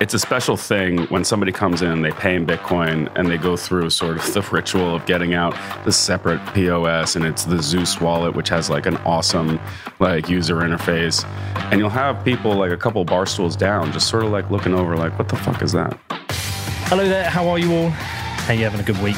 It's a special thing when somebody comes in, they pay in Bitcoin, and they go through sort of the ritual of getting out the separate POS, and it's the Zeus wallet, which has like an awesome like user interface. And you'll have people like a couple bar stools down just sort of like looking over like, what the fuck is that? Hello there, how are you all? Hey, you having a good week?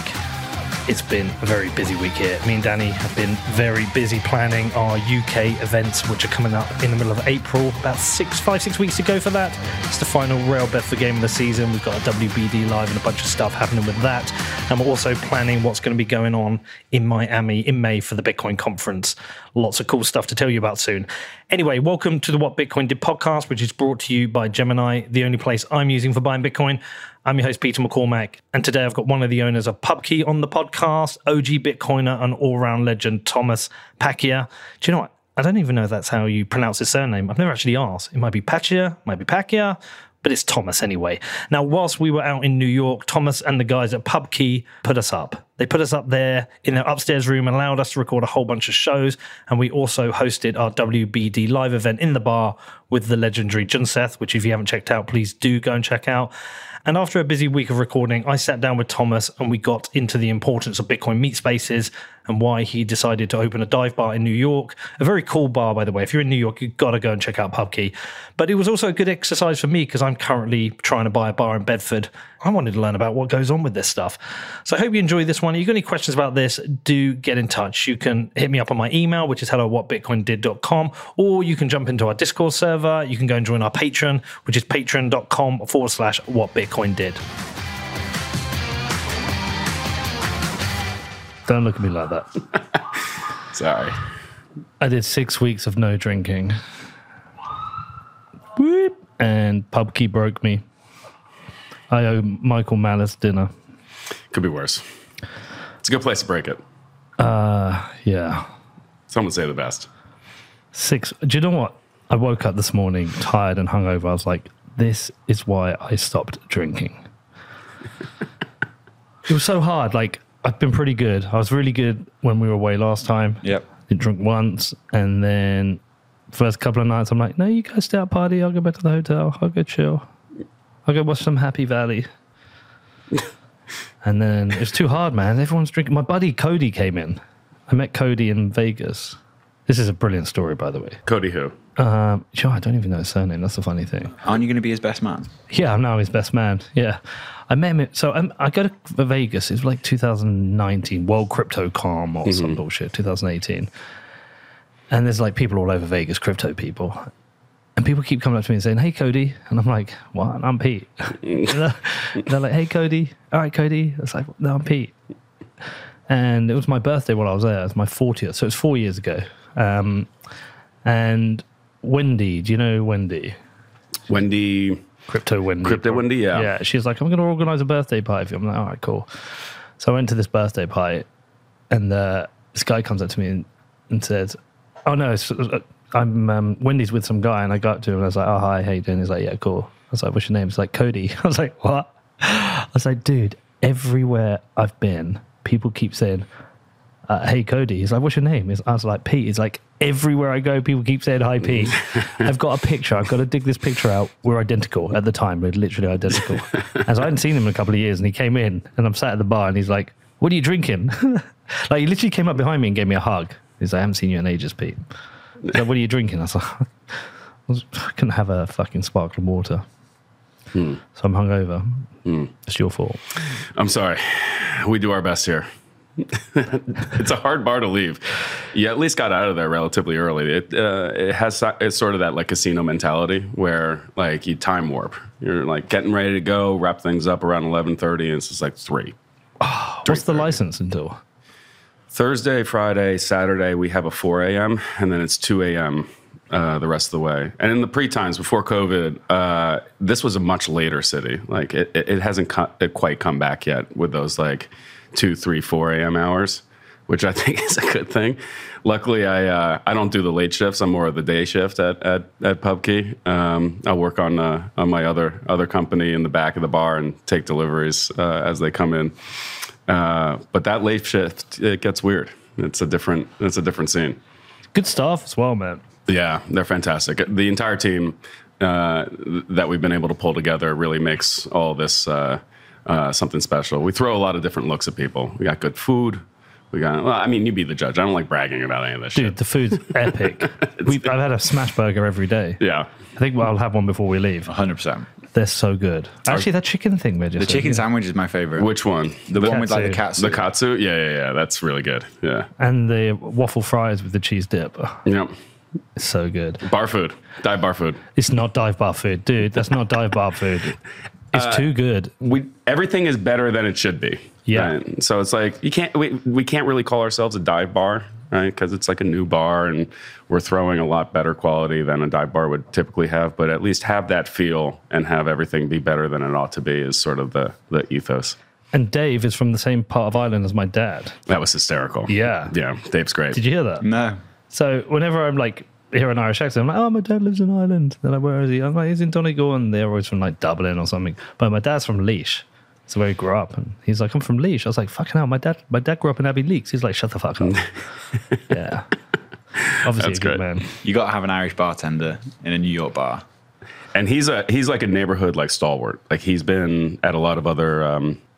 It's been a very busy week here. Me and Danny have been very busy planning our UK events, which are coming up in the middle of April. About five, 6 weeks to go for that. It's the final Rail Betford for game of the season. We've got a WBD live and a bunch of stuff happening with that. And we're also planning what's going to be going on in Miami in May for the Bitcoin conference. Lots of cool stuff to tell you about soon. Anyway, welcome to the What Bitcoin Did podcast, which is brought to you by Gemini, the only place I'm using for buying Bitcoin. I'm your host, Peter McCormack, and today I've got one of the owners of PubKey on the podcast, OG Bitcoiner and all-round legend, Thomas Pacchia. Do you know what? I don't even know if that's how you pronounce his surname. I've never actually asked. It might be Pacchia, might be Pacchia, but it's Thomas anyway. Now, whilst we were out in New York, Thomas and the guys at PubKey put us up. They put us up there in their upstairs room and allowed us to record a whole bunch of shows. And we also hosted our WBD live event in the bar with the legendary Junseth, which if you haven't checked out, please do go and check out. And after a busy week of recording, I sat down with Thomas and we got into the importance of Bitcoin meet spaces and why he decided to open a dive bar in New York. A very cool bar, by the way. If you're in New York, you've got to go and check out PubKey. But it was also a good exercise for me because I'm currently trying to buy a bar in Bedford. I wanted to learn about what goes on with this stuff. So I hope you enjoy this one. If you've got any questions about this, do get in touch. You can hit me up on my email, which is hellowhatbitcoindid.com, or you can jump into our Discord server. You can go and join our Patreon, which is patreon.com/whatbitcoindid. Don't look at me like that. Sorry. I did 6 weeks of no drinking. And PubKey broke me. I owe Michael Malice dinner. Could be worse. It's a good place to break it. Yeah. Some would say the best. Do you know what? I woke up this morning tired and hungover. I was like, this is why I stopped drinking. It was so hard. Like, I've been pretty good. I was really good when we were away last time. Yep. Didn't drink once. And then first couple of nights, I'm like, no, you guys stay out party. I'll go back to the hotel. I'll go chill. I'll go watch some Happy Valley. And then it's too hard, man. Everyone's drinking. My buddy Cody came in. I met Cody in Vegas. This is a brilliant story, by the way. Cody who? Sure, I don't even know his surname. That's the funny thing. Aren't you going to be his best man? Yeah, I'm now his best man. Yeah. I met him. So I go to Vegas. It was like 2019, World Crypto Calm or some bullshit, 2018. And there's like people all over Vegas, crypto people. And people keep coming up to me and saying, hey, Cody. And I'm like, what? I'm Pete. They're like, hey, Cody. All right, Cody. It's like, no, I'm Pete. And it was my birthday while I was there. It was my 40th. So it's 4 years ago. And Wendy, do you know Wendy? Wendy. Crypto Wendy. Crypto Wendy, yeah. Yeah, she's like, I'm going to organize a birthday party for you. I'm like, all right, cool. So I went to this birthday party. And this guy comes up to me and says, oh, no, it's... I'm Wendy's with some guy, and I got to him and I was like, oh, hi, how you doing? He's like, yeah, cool. I was like, what's your name? He's like, Cody. I was like, what? I was like, dude, everywhere I've been, people keep saying, hey, Cody. He's like, what's your name? I was like, Pete. He's like, everywhere I go, people keep saying, hi, Pete. I've got a picture. I've got to dig this picture out. We're identical at the time. We're literally identical. And so I hadn't seen him in a couple of years, and he came in, and I'm sat at the bar, and he's like, what are you drinking? Like, he literally came up behind me and gave me a hug. He's like, I haven't seen you in ages, Pete. So what are you drinking? I was like, I couldn't have a fucking sparkling water. So I'm hungover. It's your fault. I'm sorry. We do our best here. It's a hard bar to leave. You at least got out of there relatively early. It's sort of that like casino mentality where like you time warp. You're like getting ready to go, wrap things up around 11:30, and it's just like 3. Oh, what's the license until? Thursday, Friday, Saturday, we have a 4 a.m. and then it's 2 a.m. The rest of the way. And in the pre-times before COVID, this was a much later city. Like it hasn't quite come back yet with those like 2, 3, 4 a.m. hours, which I think is a good thing. Luckily, I don't do the late shifts. I'm more of the day shift at PubKey. I work on my other company in the back of the bar and take deliveries as they come in. But that late shift, it gets weird. It's a different scene. Good staff as well, man. Yeah, they're fantastic. The entire team that we've been able to pull together really makes all this something special. We throw a lot of different looks at people. We got good food. We got, well, I mean, you be the judge. I don't like bragging about any of this shit. Dude, the food's epic. I've had a smash burger every day. Yeah. I think I'll have one before we leave. 100%. They're so good. Actually, that chicken thing we're just... The chicken sandwich is my favorite. Which one? The one with like the katsu. The katsu? Yeah. That's really good. Yeah. And the waffle fries with the cheese dip. Yep. It's so good. Bar food. Dive bar food. It's not dive bar food, dude. That's not dive bar food. It's too good. Everything is better than it should be. Yeah. Right? So it's like we can't really call ourselves a dive bar, right? Because it's like a new bar, and we're throwing a lot better quality than a dive bar would typically have. But at least have that feel and have everything be better than it ought to be is sort of the ethos. And Dave is from the same part of Ireland as my dad. That was hysterical. Yeah. Yeah. Dave's great. Did you hear that? No. So whenever I'm like, hear an Irish accent, I'm like, oh, my dad lives in Ireland. They're like, where is he? I'm like, he's in Donegal, and they're always from like Dublin or something. But my dad's from Laois. That's where he grew up. And he's like, I'm from Laois. I was like, fucking hell, my dad grew up in Abbey Leaks. He's like, shut the fuck up. Yeah. Obviously that's a good man. You got to have an Irish bartender in a New York bar. And he's like a neighborhood like stalwart. Like he's been at a lot of other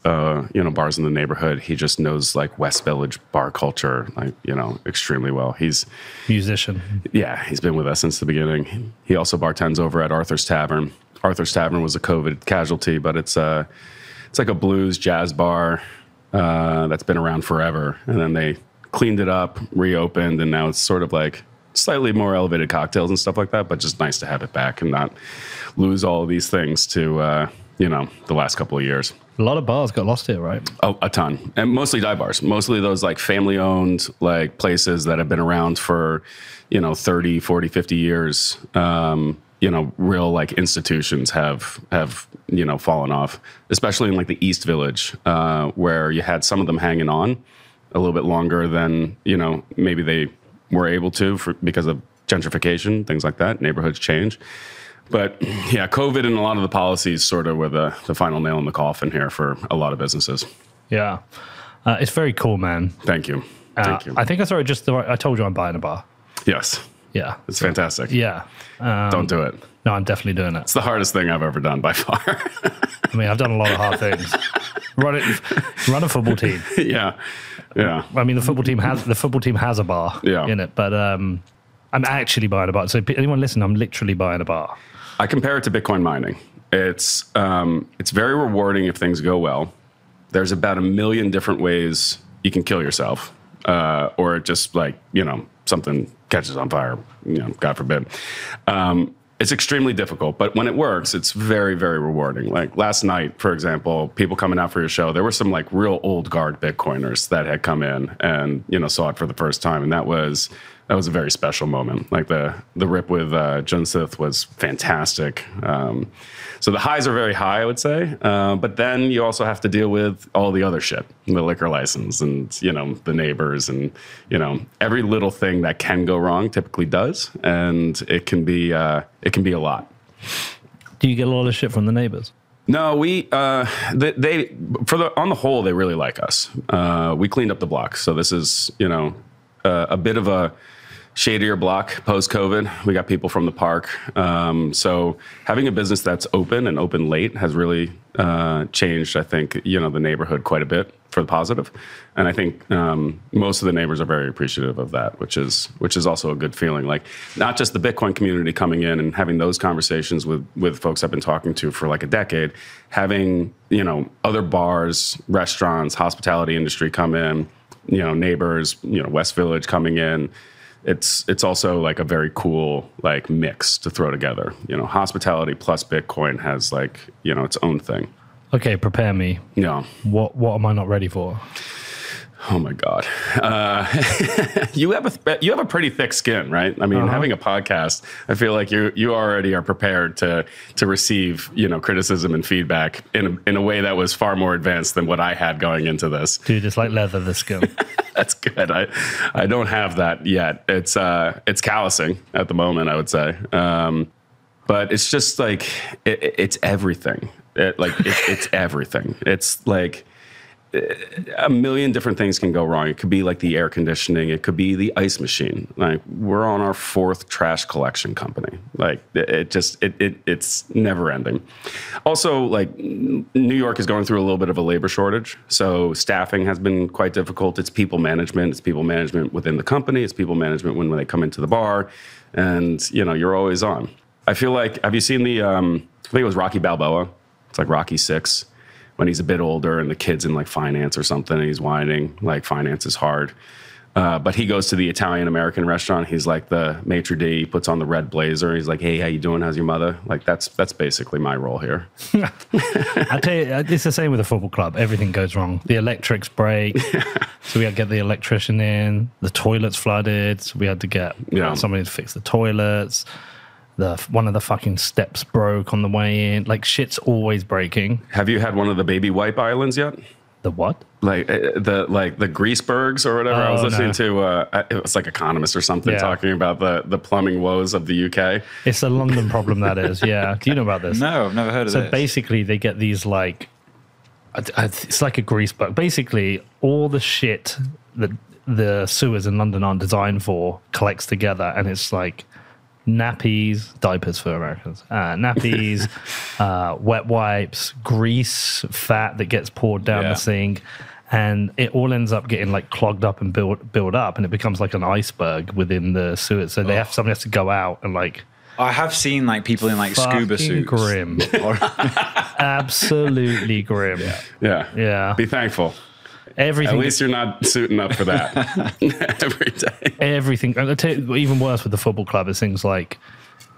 bars in the neighborhood. He just knows like West Village bar culture, like, you know, extremely well. He's musician. Yeah. He's been with us since the beginning. He also bartends over at Arthur's Tavern. Arthur's Tavern was a COVID casualty, but it's like a blues jazz bar, that's been around forever. And then they cleaned it up, reopened, and now it's sort of like slightly more elevated cocktails and stuff like that, but just nice to have it back and not lose all of these things to, the last couple of years. A lot of bars got lost here, right? Oh, a ton. And mostly dive bars. Mostly those like family-owned like places that have been around for, 30, 40, 50 years. Real like institutions have fallen off, especially in like the East Village, where you had some of them hanging on a little bit longer than, maybe they were able to because of gentrification, things like that. Neighborhoods change. But yeah, COVID and a lot of the policies sort of were the final nail in the coffin here for a lot of businesses. Yeah. It's very cool, man. Thank you. Thank you. I think I saw it just I told you I'm buying a bar. Yes. Yeah. It's fantastic. Yeah. Don't do it. No, I'm definitely doing it. It's the hardest thing I've ever done by far. I mean, I've done a lot of hard things. Run a football team. Yeah. I mean, the football team has a bar in it, but I'm actually buying a bar. So anyone listen, I'm literally buying a bar. I compare it to Bitcoin mining. It's very rewarding if things go well. There's about 1 million different ways you can kill yourself, or just like, something catches on fire, God forbid. It's extremely difficult, but when it works, it's very, very rewarding. Like last night, for example, people coming out for your show, there were some like real old guard Bitcoiners that had come in and, saw it for the first time. And that was a very special moment. Like the rip with Junseth was fantastic. So the highs are very high, I would say. But then you also have to deal with all the other shit, the liquor license and, the neighbors and, every little thing that can go wrong typically does. And it can be a lot. Do you get a lot of shit from the neighbors? No, on the whole, they really like us. We cleaned up the block. So this is, a bit of a shadier block post-COVID. We got people from the park. So having a business that's open and open late has really changed, I think, the neighborhood quite a bit for the positive. And I think most of the neighbors are very appreciative of that, which is also a good feeling. Like not just the Bitcoin community coming in and having those conversations with folks I've been talking to for like a decade, having, other bars, restaurants, hospitality industry come in, neighbors, West Village coming in. It's also like a very cool like mix to throw together. Hospitality plus Bitcoin has like, its own thing. Okay, prepare me. Yeah. What am I not ready for? Oh my God. You have a pretty thick skin, right? I mean, having a podcast, I feel like you already are prepared to receive, criticism and feedback in a way that was far more advanced than what I had going into this. Dude, it's like leather, the skin. That's good. I don't have that yet. It's callousing at the moment, I would say. But it's just like, it's everything. It's everything. It's like a million different things can go wrong. It could be like the air conditioning. It could be the ice machine. Like, we're on our fourth trash collection company. Like, it just, it's never ending. Also, like, New York is going through a little bit of a labor shortage. So staffing has been quite difficult. It's people management. It's people management within the company. It's people management when they come into the bar. And, you know, you're always on. I feel like, have you seen the, I think it was Rocky Balboa. It's like Rocky VI. When he's a bit older and the kid's in like finance or something and he's whining, like finance is hard. But he goes to the Italian-American restaurant. He's like the maitre d', he puts on the red blazer. He's like, hey, how you doing? How's your mother? Like, that's basically my role here. I tell you, it's the same with a football club. Everything goes wrong. The electrics break. So we had to get the electrician in. The toilets flooded. So we had to get somebody to fix the toilets. One of the fucking steps broke on the way in. Like, shit's always breaking. Have you had one of the baby wipe islands yet? The what? Like the Greasebergs or whatever. I was listening to it was like Economist or something talking about the plumbing woes of the UK. It's a London problem, that is. Yeah. Do you know about this? No, I've never heard of this. So basically, they get these like it's like a Greaseberg. Basically, all the shit that the sewers in London aren't designed for collects together, and it's like. Nappies, diapers for Americans, nappies, wet wipes, grease, fat that gets poured down the sink, and it all ends up getting like clogged up and build up, and it becomes like an iceberg within the sewers. So somebody has to go out and like. I have seen like people in like scuba suits. Grim, absolutely grim. Yeah. Be thankful. Everything. At least you're not suiting up for that every day. Everything. I'll tell you, even worse with the football club is things like,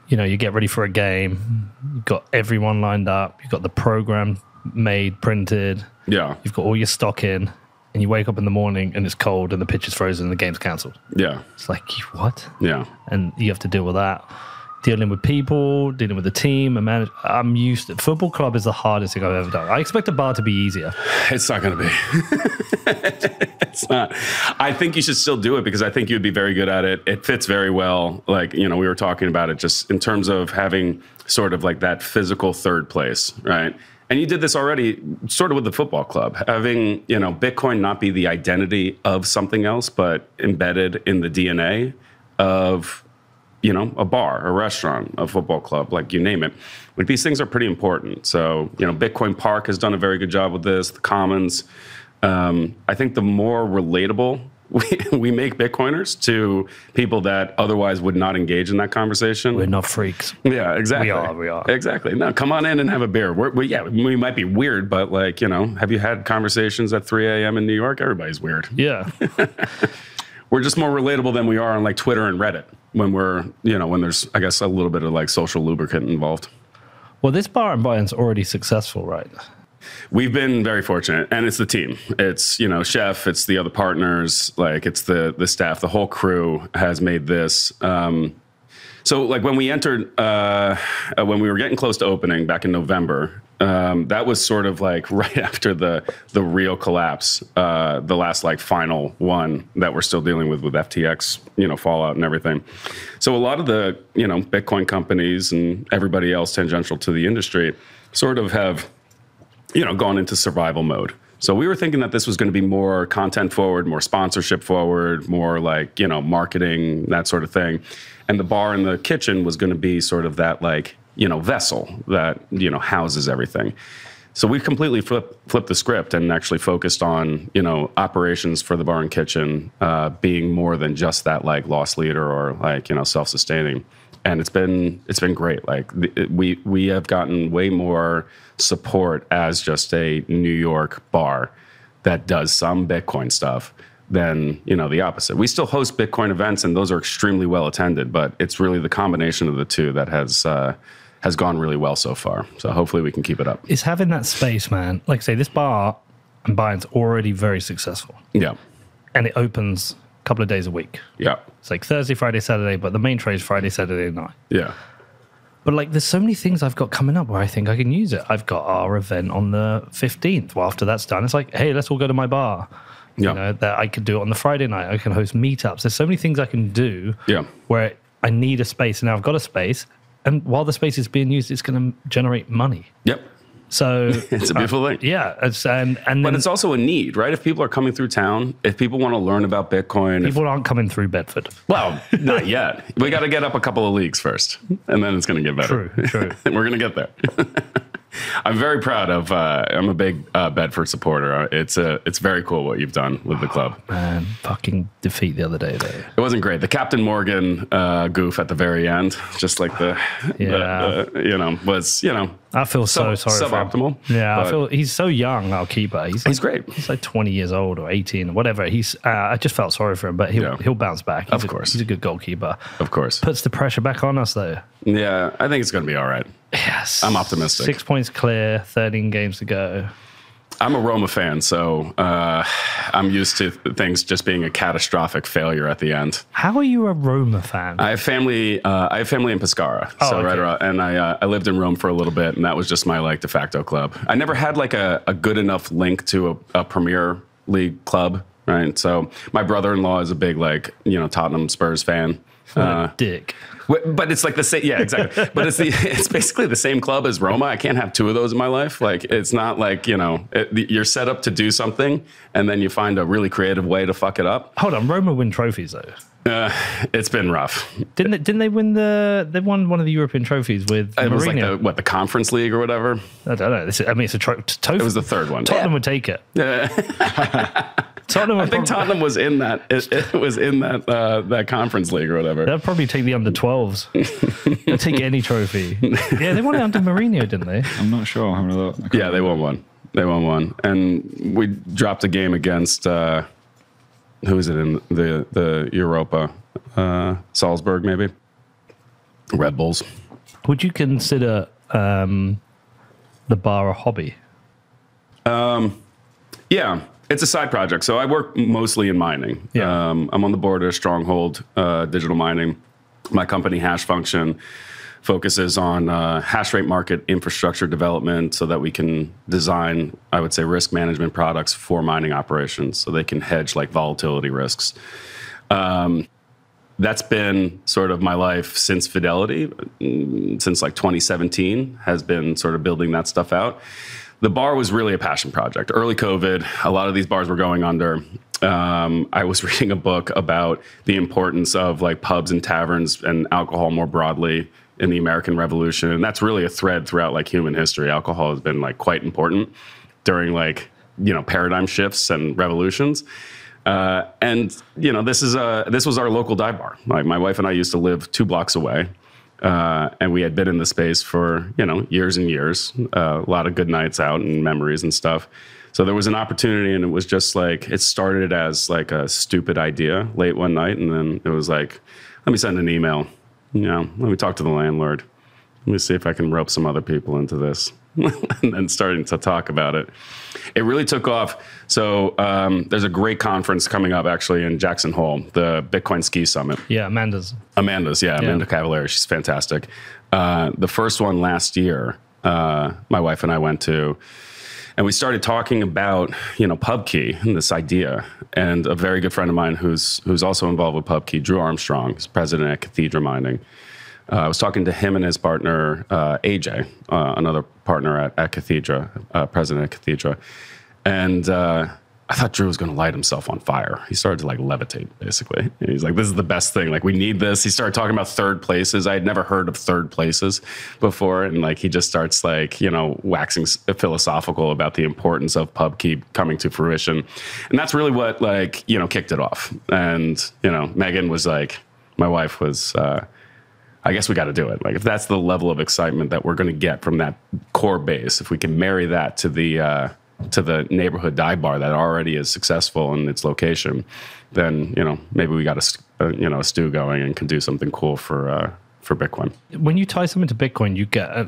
you know, you get ready for a game, you've got everyone lined up, you've got the program made, printed, you've got all your stock in, and you wake up in the morning and it's cold and the pitch is frozen and the game's cancelled. Yeah. It's like, what? Yeah. And you have to deal with that. Dealing with people, dealing with the team, and manage. I'm used to football club is the hardest thing I've ever done. I expect a bar to be easier. It's not going to be. It's not. I think you should still do it because I think you'd be very good at it. It fits very well. Like, you know, we were talking about it just in terms of having sort of like that physical third place, right? And you did this already sort of with the football club, having, you know, Bitcoin not be the identity of something else, but embedded in the DNA of, you know, a bar, a restaurant, a football club, like you name it. Like these things are pretty important. So, you know, Bitcoin Park has done a very good job with this, the Commons. I think the more relatable we make Bitcoiners to people that otherwise would not engage in that conversation. We're not freaks. Yeah, exactly. We are. Exactly. No, come on in and have a beer. We might be weird, but like, you know, have you had conversations at 3 a.m. in New York? Everybody's weird. Yeah. We're just more relatable than we are on like Twitter and Reddit when there's, I guess, a little bit of like social lubricant involved. Well, this bar and buy-in's already successful, right? We've been very fortunate, and it's the team. It's, you know, Chef, it's the other partners, like it's the staff, the whole crew has made this. So like when we entered, when we were getting close to opening back in November, that was sort of like right after the real collapse, the last like final one that we're still dealing with FTX, you know, fallout and everything. So a lot of the, you know, Bitcoin companies and everybody else tangential to the industry sort of have, you know, gone into survival mode. So we were thinking that this was going to be more content forward, more sponsorship forward, more like, you know, marketing, that sort of thing. And the bar and the kitchen was going to be sort of that like, you know, vessel that, you know, houses everything. So we completely flipped the script and actually focused on, you know, operations for the bar and kitchen being more than just that like loss leader or like, you know, self-sustaining. And it's been great. Like we have gotten way more support as just a New York bar that does some Bitcoin stuff than, you know, the opposite. We still host Bitcoin events and those are extremely well attended, but it's really the combination of the two that has gone really well so far. So hopefully we can keep it up. It's having that space, man. Like I say, this bar and buying's already very successful. Yeah. And it opens a couple of days a week. Yeah. It's like Thursday, Friday, Saturday, but the main trade is Friday, Saturday night. Yeah. But like there's so many things I've got coming up where I think I can use it. I've got our event on the 15th. Well, after that's done, it's like, hey, let's all go to my bar. You know, that I could do it on the Friday night. I can host meetups. There's so many things I can do where I need a space and now I've got a space. And while the space is being used, it's going to generate money. Yep. So it's a beautiful thing. Yeah. But it's also a need, right? If people are coming through town, if people want to learn about Bitcoin. People aren't coming through Bedford. Well, not yet. We got to get up a couple of leagues first, and then it's going to get better. True. We're going to get there. I'm very proud of, I'm a big Bedford supporter. It's very cool what you've done with the club. Man, fucking defeat the other day, though. It wasn't great. The Captain Morgan goof at the very end, just like I feel so sorry suboptimal, for him. Yeah, I feel he's so young, our keeper. He's great. He's like 20 years old or 18 or whatever. I just felt sorry for him, but he'll bounce back. Of course. He's a good goalkeeper. Of course. Puts the pressure back on us, though. Yeah, I think it's going to be all right. Yes. I'm optimistic. 6 points clear, 13 games to go. I'm a Roma fan, so I'm used to things just being a catastrophic failure at the end. How are you a Roma fan? I have family in Pescara, and I lived in Rome for a little bit, and that was just my de facto club. I never had a good enough link to a Premier League club, right? So my brother-in-law is a big Tottenham Spurs fan. What a dick. But it's the same. Yeah, exactly. But it's basically the same club as Roma. I can't have two of those in my life. It's not you're set up to do something and then you find a really creative way to fuck it up. Hold on, Roma win trophies though. It's been rough. Didn't they win they won one of the European trophies with Mourinho? It was the Conference League or whatever. I don't know. It's a trophy. It was the third one. Tottenham would take it. Yeah. I think Tottenham was in that. It was in that Conference League or whatever. They'll probably take the under-12s. They'll take any trophy. Yeah, they won it under Mourinho, didn't they? I'm not sure. I'm gonna look. Yeah, they won one. And we dropped a game against who is it in the Europa? Salzburg, maybe. Red Bulls. Would you consider the bar a hobby? Yeah. It's a side project. So I work mostly in mining. Yeah. I'm on the board of Stronghold Digital Mining. My company, Hash Function, focuses on hash rate market infrastructure development so that we can design, I would say, risk management products for mining operations so they can hedge volatility risks. That's been sort of my life since Fidelity, since 2017, has been sort of building that stuff out. The bar was really a passion project. Early COVID, a lot of these bars were going under. I was reading a book about the importance of pubs and taverns and alcohol more broadly in the American Revolution. And that's really a thread throughout human history. Alcohol has been quite important during paradigm shifts and revolutions. This was our local dive bar. My wife and I used to live 2 blocks away. And we had been in the space for, years and years, a lot of good nights out and memories and stuff. So there was an opportunity, and it was just it started as a stupid idea late one night. And then it was let me send an email, let me talk to the landlord. Let me see if I can rope some other people into this. And then starting to talk about it. It really took off. So there's a great conference coming up, actually, in Jackson Hole, the Bitcoin Ski Summit. Yeah, Amanda's, Amanda Cavallari. She's fantastic. The first one last year, my wife and I went to, and we started talking about, PubKey and this idea. And a very good friend of mine who's also involved with PubKey, Drew Armstrong, who's president at Cathedral Mining. I was talking to him and his partner, AJ, another partner at Cathedra, president at Cathedra. And I thought Drew was going to light himself on fire. He started to levitate, basically. And he's this is the best thing. We need this. He started talking about third places. I had never heard of third places before. And he just starts waxing philosophical about the importance of PubKey coming to fruition. And that's really what kicked it off. And, Megan was my wife was, I guess we got to do it. If that's the level of excitement that we're going to get from that core base, if we can marry that to the neighborhood dive bar that already is successful in its location, then maybe we got a stew going and can do something cool for Bitcoin. When you tie something to Bitcoin, you get a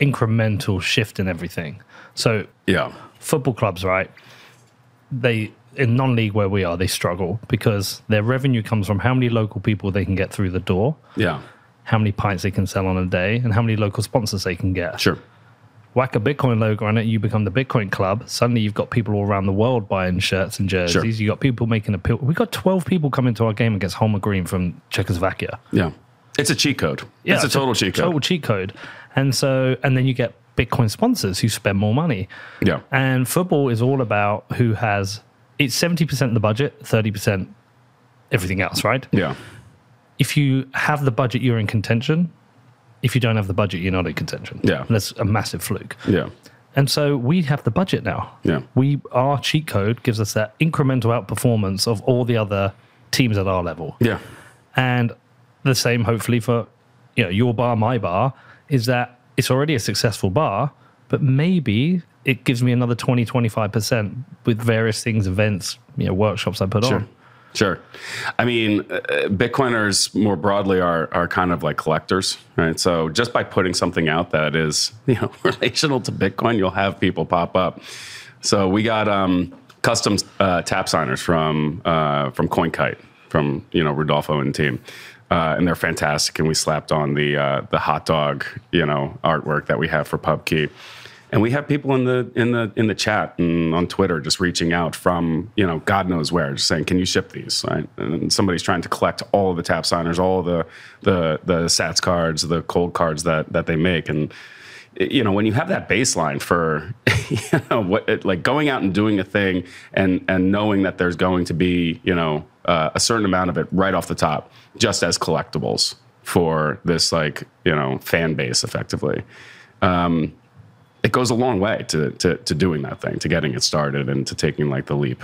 incremental shift in everything. So yeah, football clubs, right? They. In non-league where we are, they struggle because their revenue comes from how many local people they can get through the door, how many pints they can sell on a day, and how many local sponsors they can get. Sure. Whack a Bitcoin logo on it, you become the Bitcoin club. Suddenly you've got people all around the world buying shirts and jerseys. Sure. You've got people making appeal. We got 12 people coming to our game against Holma Green from Czechoslovakia. Yeah. It's a cheat code. Yeah, it's a total cheat code. And then you get Bitcoin sponsors who spend more money. Yeah. And football is all about who has, it's 70% of the budget, 30% everything else, right? Yeah. If you have the budget, you're in contention. If you don't have the budget, you're not in contention. Yeah. And that's a massive fluke. Yeah. And so we have the budget now. Yeah. We, our cheat code gives us that incremental outperformance of all the other teams at our level. Yeah. And the same, hopefully, for, you know, your bar, my bar, is that it's already a successful bar, but maybe it gives me another 20, 25% with various things, events, you know, workshops I put on. Sure. I mean, Bitcoiners more broadly are kind of like collectors, right? So just by putting something out that is, you know, relational to Bitcoin, you'll have people pop up. So we got custom tap signers from CoinKite, from, you know, Rodolfo and team. And they're fantastic. And we slapped on the hot dog, you know, artwork that we have for PubKey. And we have people in the chat and on Twitter just reaching out from, you know, God knows where, just saying, can you ship these? Right? And somebody's trying to collect all of the tap signers, all the sats cards, the cold cards that they make. And, you know, when you have that baseline for, you know, like going out and doing a thing and knowing that there's going to be, you know, a certain amount of it right off the top, just as collectibles for this, like, you know, fan base effectively. It goes a long way to doing that thing, to getting it started and to taking, like, the leap.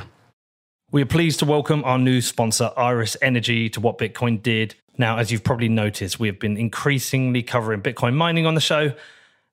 We are pleased to welcome our new sponsor, Iris Energy, to What Bitcoin Did. Now, as you've probably noticed, we have been increasingly covering Bitcoin mining on the show.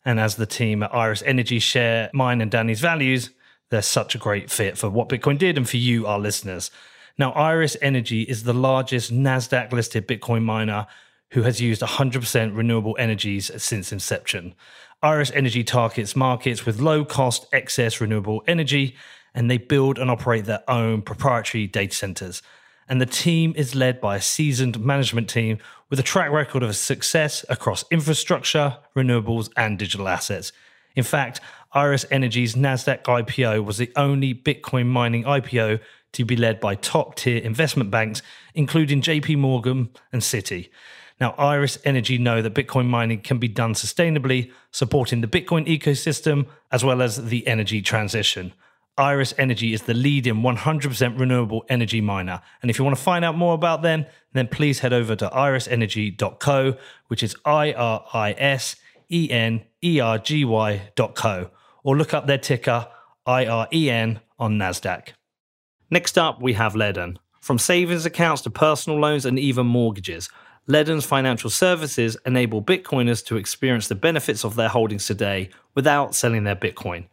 And as the team at Iris Energy share mine and Danny's values, they're such a great fit for What Bitcoin Did and for you, our listeners. Now, Iris Energy is the largest NASDAQ-listed Bitcoin miner who has used 100% renewable energies since inception. Iris Energy targets markets with low-cost excess renewable energy, and they build and operate their own proprietary data centers. And the team is led by a seasoned management team with a track record of success across infrastructure, renewables, and digital assets. In fact, Iris Energy's NASDAQ IPO was the only Bitcoin mining IPO to be led by top-tier investment banks, including JP Morgan and Citi. Now, Iris Energy know that Bitcoin mining can be done sustainably, supporting the Bitcoin ecosystem as well as the energy transition. Iris Energy is the leading 100% renewable energy miner. And if you want to find out more about them, then please head over to irisenergy.co, which is IRISENERGY.co, or look up their ticker, IREN, on NASDAQ. Next up, we have Ledn. From savings accounts to personal loans and even mortgages, Ledn's financial services enable Bitcoiners to experience the benefits of their holdings today without selling their Bitcoin.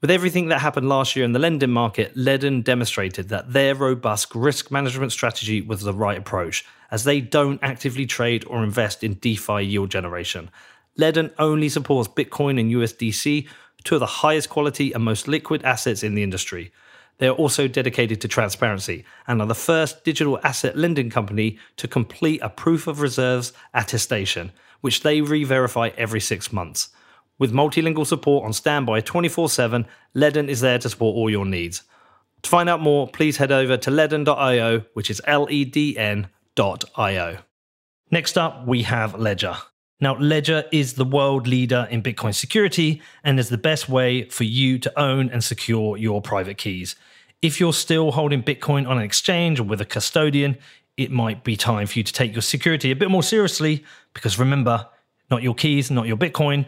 With everything that happened last year in the lending market, Ledn demonstrated that their robust risk management strategy was the right approach, as they don't actively trade or invest in DeFi yield generation. Ledn only supports Bitcoin and USDC, two of the highest quality and most liquid assets in the industry. They are also dedicated to transparency and are the first digital asset lending company to complete a proof of reserves attestation, which they re-verify every 6 months. With multilingual support on standby 24/7, Ledn is there to support all your needs. To find out more, please head over to ledn.io, which is LEDN.io. Next up, we have Ledger. Now, Ledger is the world leader in Bitcoin security and is the best way for you to own and secure your private keys. If you're still holding Bitcoin on an exchange or with a custodian, it might be time for you to take your security a bit more seriously, because remember, not your keys, not your Bitcoin.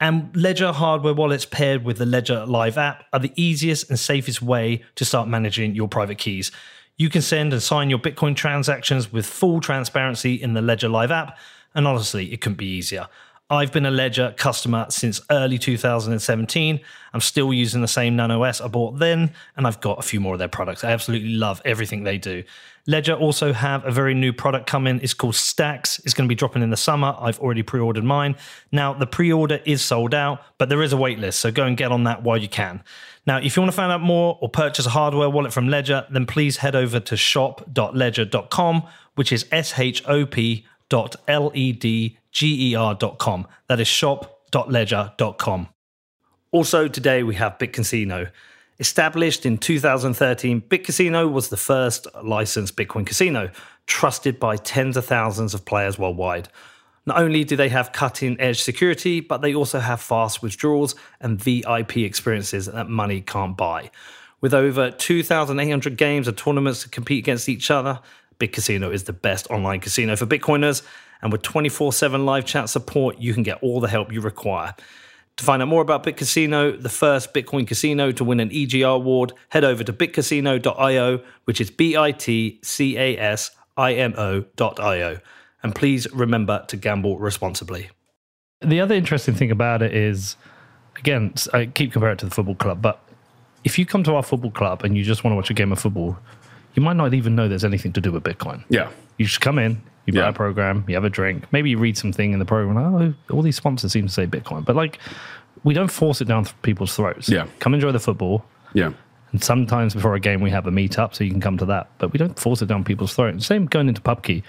And Ledger hardware wallets paired with the Ledger Live app are the easiest and safest way to start managing your private keys. You can send and sign your Bitcoin transactions with full transparency in the Ledger Live app. And honestly, it couldn't be easier. I've been a Ledger customer since early 2017. I'm still using the same Nano S I bought then, and I've got a few more of their products. I absolutely love everything they do. Ledger also have a very new product coming. It's called Stacks. It's going to be dropping in the summer. I've already pre-ordered mine. Now, the pre-order is sold out, but there is a wait list, so go and get on that while you can. Now, if you want to find out more or purchase a hardware wallet from Ledger, then please head over to shop.ledger.com, which is shop.ledger.com. That is shop.ledger.com. Also today we have BitCasino. Established in 2013, BitCasino was the first licensed Bitcoin casino, trusted by tens of thousands of players worldwide. Not only do they have cutting-edge security, but they also have fast withdrawals and VIP experiences that money can't buy. With over 2,800 games and tournaments to compete against each other, BitCasino is the best online casino for Bitcoiners, and with 24/7 live chat support, you can get all the help you require. To find out more about BitCasino, the first Bitcoin casino to win an EGR award, head over to bitcasino.io, which is bitcasino.io. And please remember to gamble responsibly. The other interesting thing about it is, again, I keep comparing it to the football club, but if you come to our football club and you just want to watch a game of football, you might not even know there's anything to do with Bitcoin. Yeah. You just come in, you buy a program, you have a drink, maybe you read something in the program, all these sponsors seem to say Bitcoin. But like, we don't force it down people's throats. Yeah. Come enjoy the football. Yeah. And sometimes before a game we have a meetup, so you can come to that. But we don't force it down people's throats. Same going into PubKey.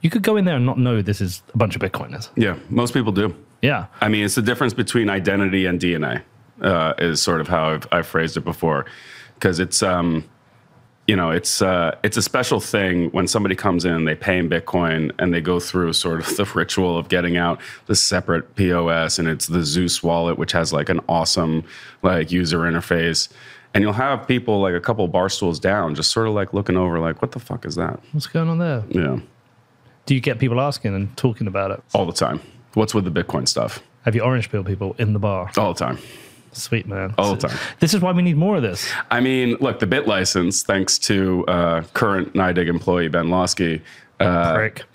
You could go in there and not know this is a bunch of Bitcoiners. Yeah, most people do. Yeah. I mean, it's the difference between identity and DNA, is sort of how I've phrased it before. Because it's... you know, it's a special thing when somebody comes in, they pay in Bitcoin, and they go through sort of the ritual of getting out the separate POS, and it's the Zeus wallet, which has like an awesome like user interface. And you'll have people like a couple of bar stools down, just sort of like looking over like, what the fuck is that? What's going on there? Yeah. Do you get people asking and talking about it? All the time. What's with the Bitcoin stuff? Have you orange peel people in the bar? All the time. Sweet, man. All the time. This is why we need more of this. I mean, look, the bit license, thanks to current NYDIG employee Ben Lawsky,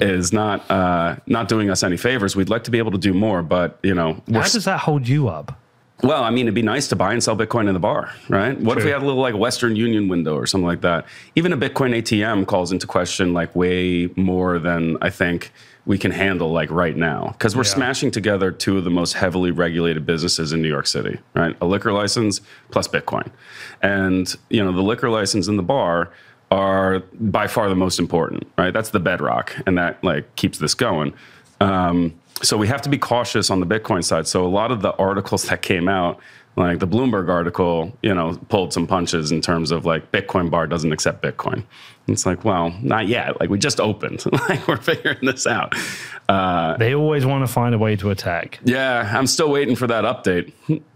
is not doing us any favors. We'd like to be able to do more, but, you know... How does that hold you up? Well, I mean, it'd be nice to buy and sell Bitcoin in the bar, right? What if we had a little, like, Western Union window or something like that? Even a Bitcoin ATM calls into question, like, way more than, I think... we can handle like right now, because we're smashing together two of the most heavily regulated businesses in New York City, right? A liquor license plus Bitcoin. And, you know, the liquor license and the bar are by far the most important, right? That's the bedrock, and that like keeps this going. So we have to be cautious on the Bitcoin side. So a lot of the articles that came out, like the Bloomberg article, you know, pulled some punches in terms of like Bitcoin bar doesn't accept Bitcoin. It's like, well, not yet. Like we just opened. Like we're figuring this out. They always want to find a way to attack. Yeah, I'm still waiting for that update.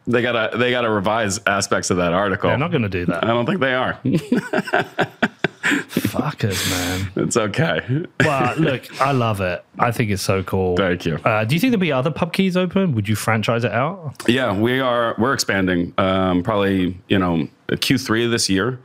They gotta revise aspects of that article. They're not going to do that. I don't think they are. Fuckers, man. It's okay. Well, look, I love it. I think it's so cool. Thank you. Do you think there'll be other PubKeys open? Would you franchise it out? Yeah, we're expanding. Probably, you know, Q3 this year.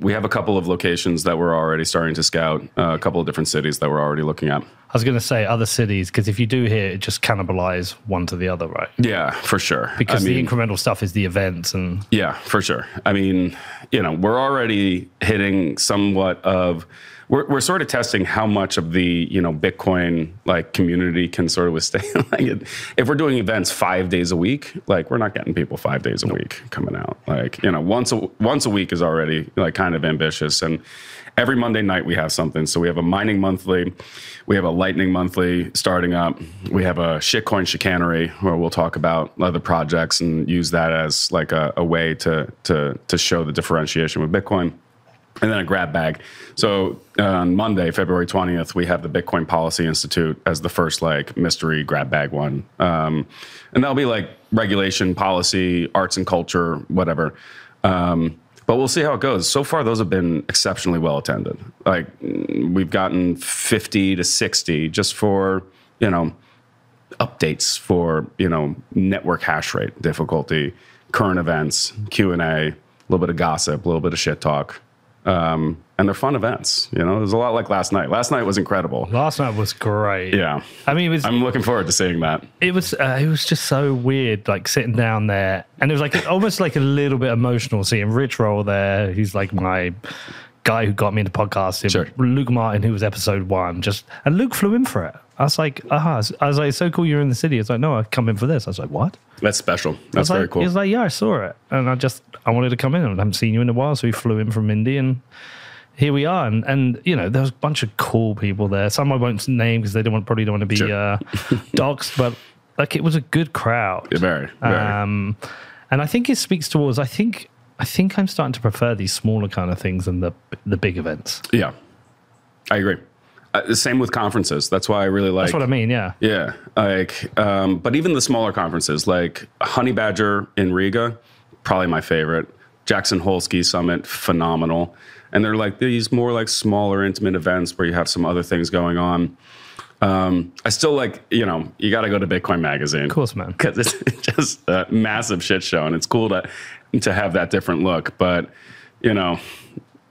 We have a couple of locations that we're already starting to scout, a couple of different cities that we're already looking at. I was going to say other cities, because if you do here, it just cannibalizes one to the other, right? Yeah, for sure. Because the incremental stuff is the events. And yeah, for sure. I mean, you know, we're already hitting somewhat of... We're sort of testing how much of the, you know, Bitcoin like community can sort of withstand. Like if we're doing events 5 days a week, like we're not getting people 5 days a week coming out. Like, you know, once a week is already like kind of ambitious. And every Monday night we have something. So we have a mining monthly, we have a lightning monthly starting up, we have a shitcoin chicanery where we'll talk about other projects and use that as like a way to show the differentiation with Bitcoin. And then a grab bag. So on Monday, February 20th, we have the Bitcoin Policy Institute as the first like mystery grab bag one. And that'll be like regulation, policy, arts and culture, whatever. But we'll see how it goes. So far, those have been exceptionally well attended. Like we've gotten 50 to 60 just for, you know, updates for, you know, network hash rate difficulty, current events, Q&A, a little bit of gossip, a little bit of shit talk. And they're fun events, you know. It was a lot like last night. Last night was incredible. Last night was great. Yeah, I mean, I'm looking forward to seeing that. It was just so weird, like sitting down there, and it was like almost like a little bit emotional seeing Rich Roll there. He's like my guy who got me into podcasting. Sure. Luke Martin, who was episode one, and Luke flew in for it. I was like, I was like, it's so cool you're in the city. It's like, no, I've come in for this. I was like, what? That's special. That's very cool. He was like, yeah, I saw it. And I wanted to come in. I haven't seen you in a while. So he flew in from Indy and here we are. And you know, there was a bunch of cool people there. Some I won't name because they probably don't want to be doxxed, but like it was a good crowd. Yeah, very, very. And I think it speaks towards, I think I'm starting to prefer these smaller kind of things than the big events. Yeah, I agree. The same with conferences. That's why I really like. That's what I mean. Yeah. Yeah. Like, but even the smaller conferences, like Honey Badger in Riga, probably my favorite. Jackson Hole Ski Summit, phenomenal. And they're like these more like smaller, intimate events where you have some other things going on. I still like, you know, you got to go to Bitcoin Magazine. Of course, man. Because it's just a massive shit show. And it's cool to have that different look. But, you know,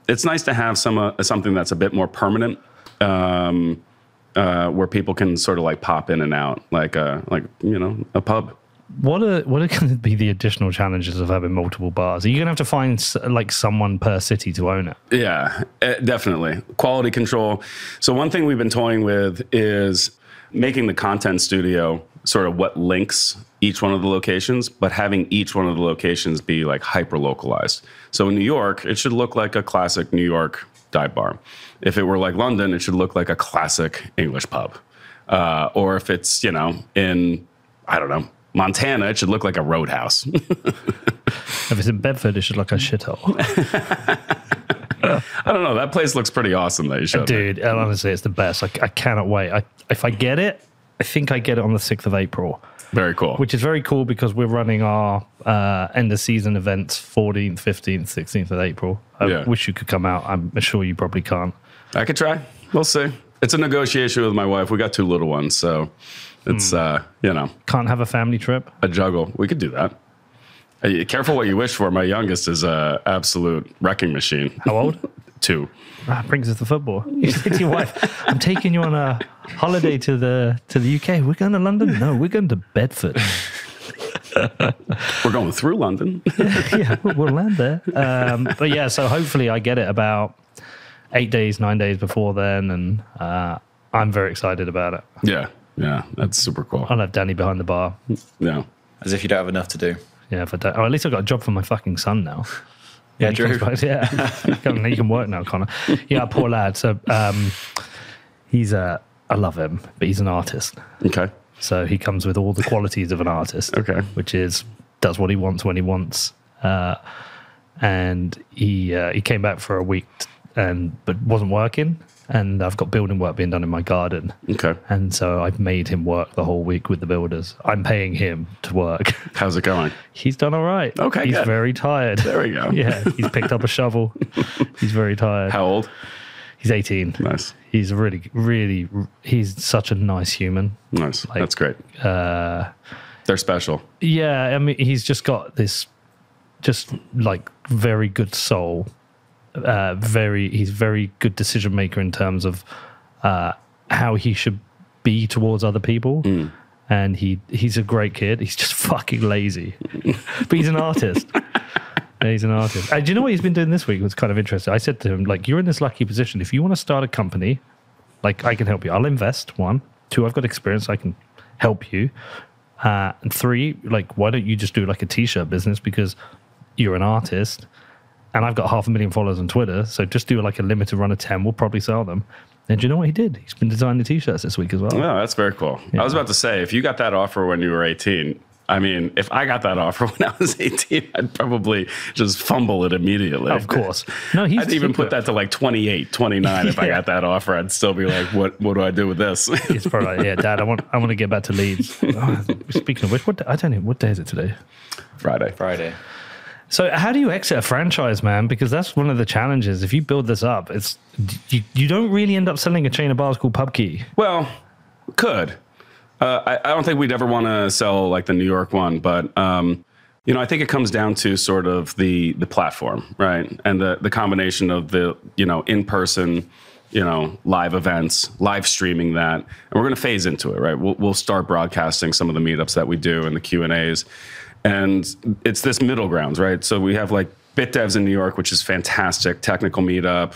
it's nice to have something that's a bit more permanent, where people can sort of like pop in and out, like you know, a pub. What are going to be the additional challenges of having multiple bars? Are you going to have to find like someone per city to own it? Yeah, definitely. Quality control. So one thing we've been toying with is making the content studio sort of what links each one of the locations, but having each one of the locations be like hyper-localized. So in New York, it should look like a classic New York dive bar. If it were like London, it should look like a classic English pub. Or if it's, you know, in, I don't know, Montana, it should look like a roadhouse. If it's in Bedford, it should look like a shithole. I don't know. That place looks pretty awesome that you showed. Dude, honestly, it's the best. I cannot wait. If I get it, I think I get it on the 6th of April. Very cool. Which is very cool because we're running our end of season events 14th, 15th, 16th of April. I wish you could come out. I'm sure you probably can't. I could try. We'll see. It's a negotiation with my wife. We got 2 little ones, so it's, you know. Can't have a family trip? A juggle. We could do that. Hey, careful what you wish for. My youngest is an absolute wrecking machine. How old? 2. That brings us to football. You say to your wife, I'm taking you on a holiday to the UK. We're going to London? No, we're going to Bedford. We're going through London. Yeah, we'll land there. But yeah, so hopefully I get it about 8 days, 9 days before then. And I'm very excited about it. Yeah, that's super cool. I'll have Danny behind the bar. Yeah. As if you don't have enough to do. Yeah, if I don't. Oh, at least I've got a job for my fucking son now. Yeah, Drew. You can work now, Connor. Yeah, poor lad. So he's I love him, but he's an artist. Okay. So he comes with all the qualities of an artist. Okay. Which is, does what he wants when he wants. And he came back for a week but wasn't working. And I've got building work being done in my garden. Okay. And so I've made him work the whole week with the builders. I'm paying him to work. How's it going? He's done all right. Okay, he's good. Very tired. There we go. Yeah, he's picked up a shovel. He's very tired. How old? He's 18. Nice. He's really, really, he's such a nice human. Nice. Like, that's great. They're special. Yeah, I mean, he's just got this just like very good soul. He's very good decision maker in terms of how he should be towards other people. Mm. And he's a great kid. He's just fucking lazy. But he's an artist. He's an artist. And do you know what he's been doing this week? It was kind of interesting. I said to him, like, you're in this lucky position. If you want to start a company, like, I can help you. I'll invest, 1, 2, I've got experience. I can help you. And 3, like, why don't you just do like a t-shirt business because you're an artist? And I've got 500,000 followers on Twitter, so just do like a limited run of 10. We'll probably sell them. And do you know what he did? He's been designing the t-shirts this week as well. No, that's very cool. Yeah. I was about to say, if you got that offer when you were 18, I mean, if I got that offer when I was 18, I'd probably just fumble it immediately. Of course. No, I'd even put that to like 28, 29. Yeah. If I got that offer, I'd still be like, what do I do with this? It's probably like, yeah, Dad, I want to get back to Leeds. Oh, speaking of which, I don't know, what day is it today? Friday. So how do you exit a franchise, man? Because that's one of the challenges. If you build this up, it's you don't really end up selling a chain of bars called PubKey. Well, could. I don't think we'd ever want to sell like the New York one, but you know, I think it comes down to sort of the platform, right? And the combination of the, you know, in-person, you know, live events, live streaming that, and we're going to phase into it, right? We'll start broadcasting some of the meetups that we do and the Q&As. And it's this middle ground, right? So we have like BitDevs in New York, which is fantastic, technical meetup.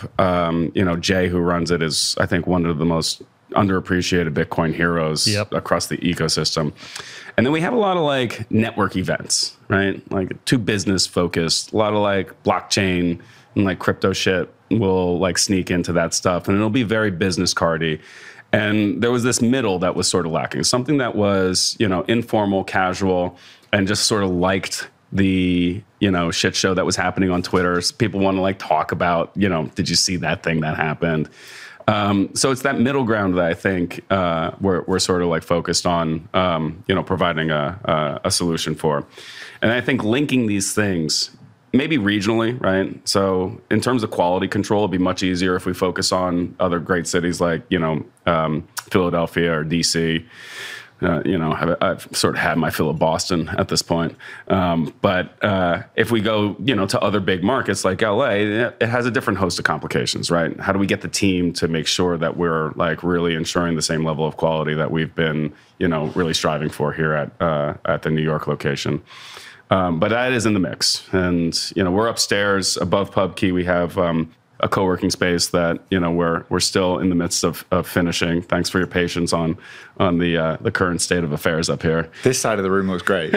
You know, Jay, who runs it, is, I think, one of the most underappreciated Bitcoin heroes across the ecosystem. And then we have a lot of like network events, right? Like too business focused, a lot of like blockchain and like crypto shit will like sneak into that stuff. And it'll be very business cardy. And there was this middle that was sort of lacking, something that was, you know, informal, casual, and just sort of liked the, you know, shit show that was happening on Twitter. People want to like talk about, you know, did you see that thing that happened? So it's that middle ground that I think we're sort of like focused on, providing a solution for. And I think linking these things maybe regionally, right? So in terms of quality control, it'd be much easier if we focus on other great cities like, Philadelphia or DC. I've sort of had my fill of Boston at this point. But if we go, to other big markets like LA, it has a different host of complications, right? How do we get the team to make sure that we're like really ensuring the same level of quality that we've been, really striving for here at the New York location? But that is in the mix. And, we're upstairs above PubKey. We have a co-working space that we're still in the midst of finishing. Thanks for your patience on the current state of affairs up here. This side of the room looks great.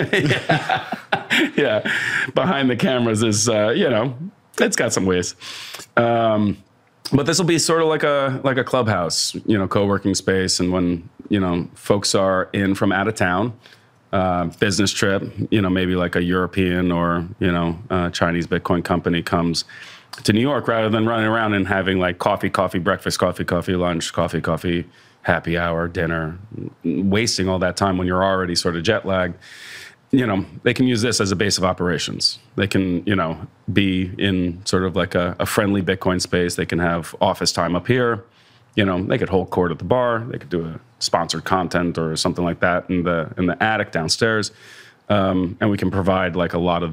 Yeah, behind the cameras is it's got some ways. But this will be sort of like a clubhouse, co-working space. And when folks are in from out of town, business trip, maybe like a European or Chinese Bitcoin company comes to New York, rather than running around and having like coffee, breakfast, coffee, lunch, coffee, happy hour, dinner, wasting all that time when you're already sort of jet lagged, they can use this as a base of operations. They can, be in sort of like a friendly Bitcoin space. They can have office time up here. They could hold court at the bar. They could do a sponsored content or something like that in the attic downstairs. And we can provide like a lot of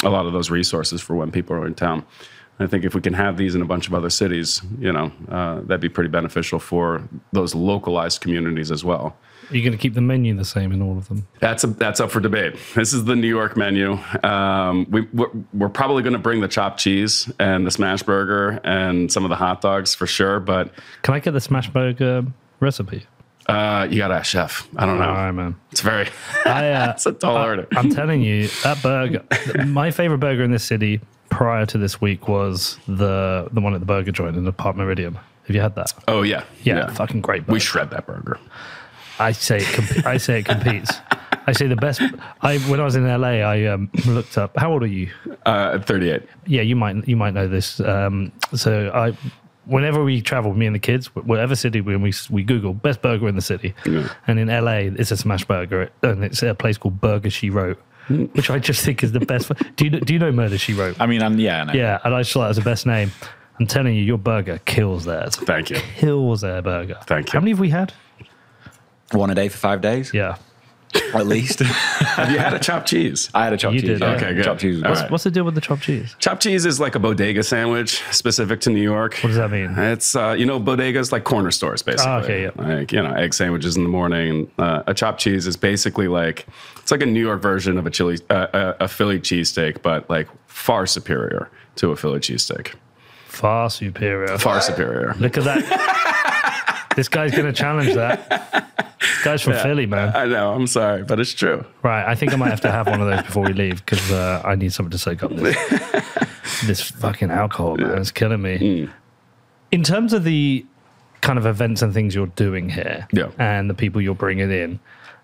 those resources for when people are in town. And I think if we can have these in a bunch of other cities, that'd be pretty beneficial for those localized communities as well. Are you going to keep the menu the same in all of them? That's up for debate. This is the New York menu. We're probably going to bring the chopped cheese and the smash burger and some of the hot dogs for sure. But can I get the smash burger recipe? You got to ask Chef. I don't know. All right, man. It's very... it's a tall order. I'm telling you, that burger... my favorite burger in this city prior to this week was the one at the burger joint in the Park Meridian. Have you had that? Oh, yeah. Yeah, fucking great burger. We shred that burger. I say it competes. I say the best... when I was in LA, I looked up... How old are you? 38. Yeah, you might know this. Whenever we travel, me and the kids, whatever city we Google best burger in the city, and in LA it's a smash burger, and it's a place called Burger She Wrote, which I just think is the best. Do you know Murder She Wrote? I mean, yeah, I know. Yeah, and I just thought that was the best name. I'm telling you, your burger kills theirs. Thank you. Kills their burger. Thank you. How many have we had? One a day for 5 days. Yeah. At least. Have you had a chopped cheese? I had a chopped cheese. Did, yeah. Okay, good. Chopped cheese. What's the deal with the chopped cheese? Chopped cheese is like a bodega sandwich specific to New York. What does that mean? It's, bodegas like corner stores, basically. Oh, okay, yeah. Like, egg sandwiches in the morning. A chopped cheese is basically like, it's like a New York version of a Philly cheesesteak, but like far superior to a Philly cheesesteak. Far superior. Far superior. Look at that. This guy's going to challenge that. This guy's from Philly, man. I know. I'm sorry, but it's true. Right. I think I might have to have one of those before we leave because I need something to soak up this fucking alcohol, man. It's killing me. Mm. In terms of the kind of events and things you're doing here and the people you're bringing in,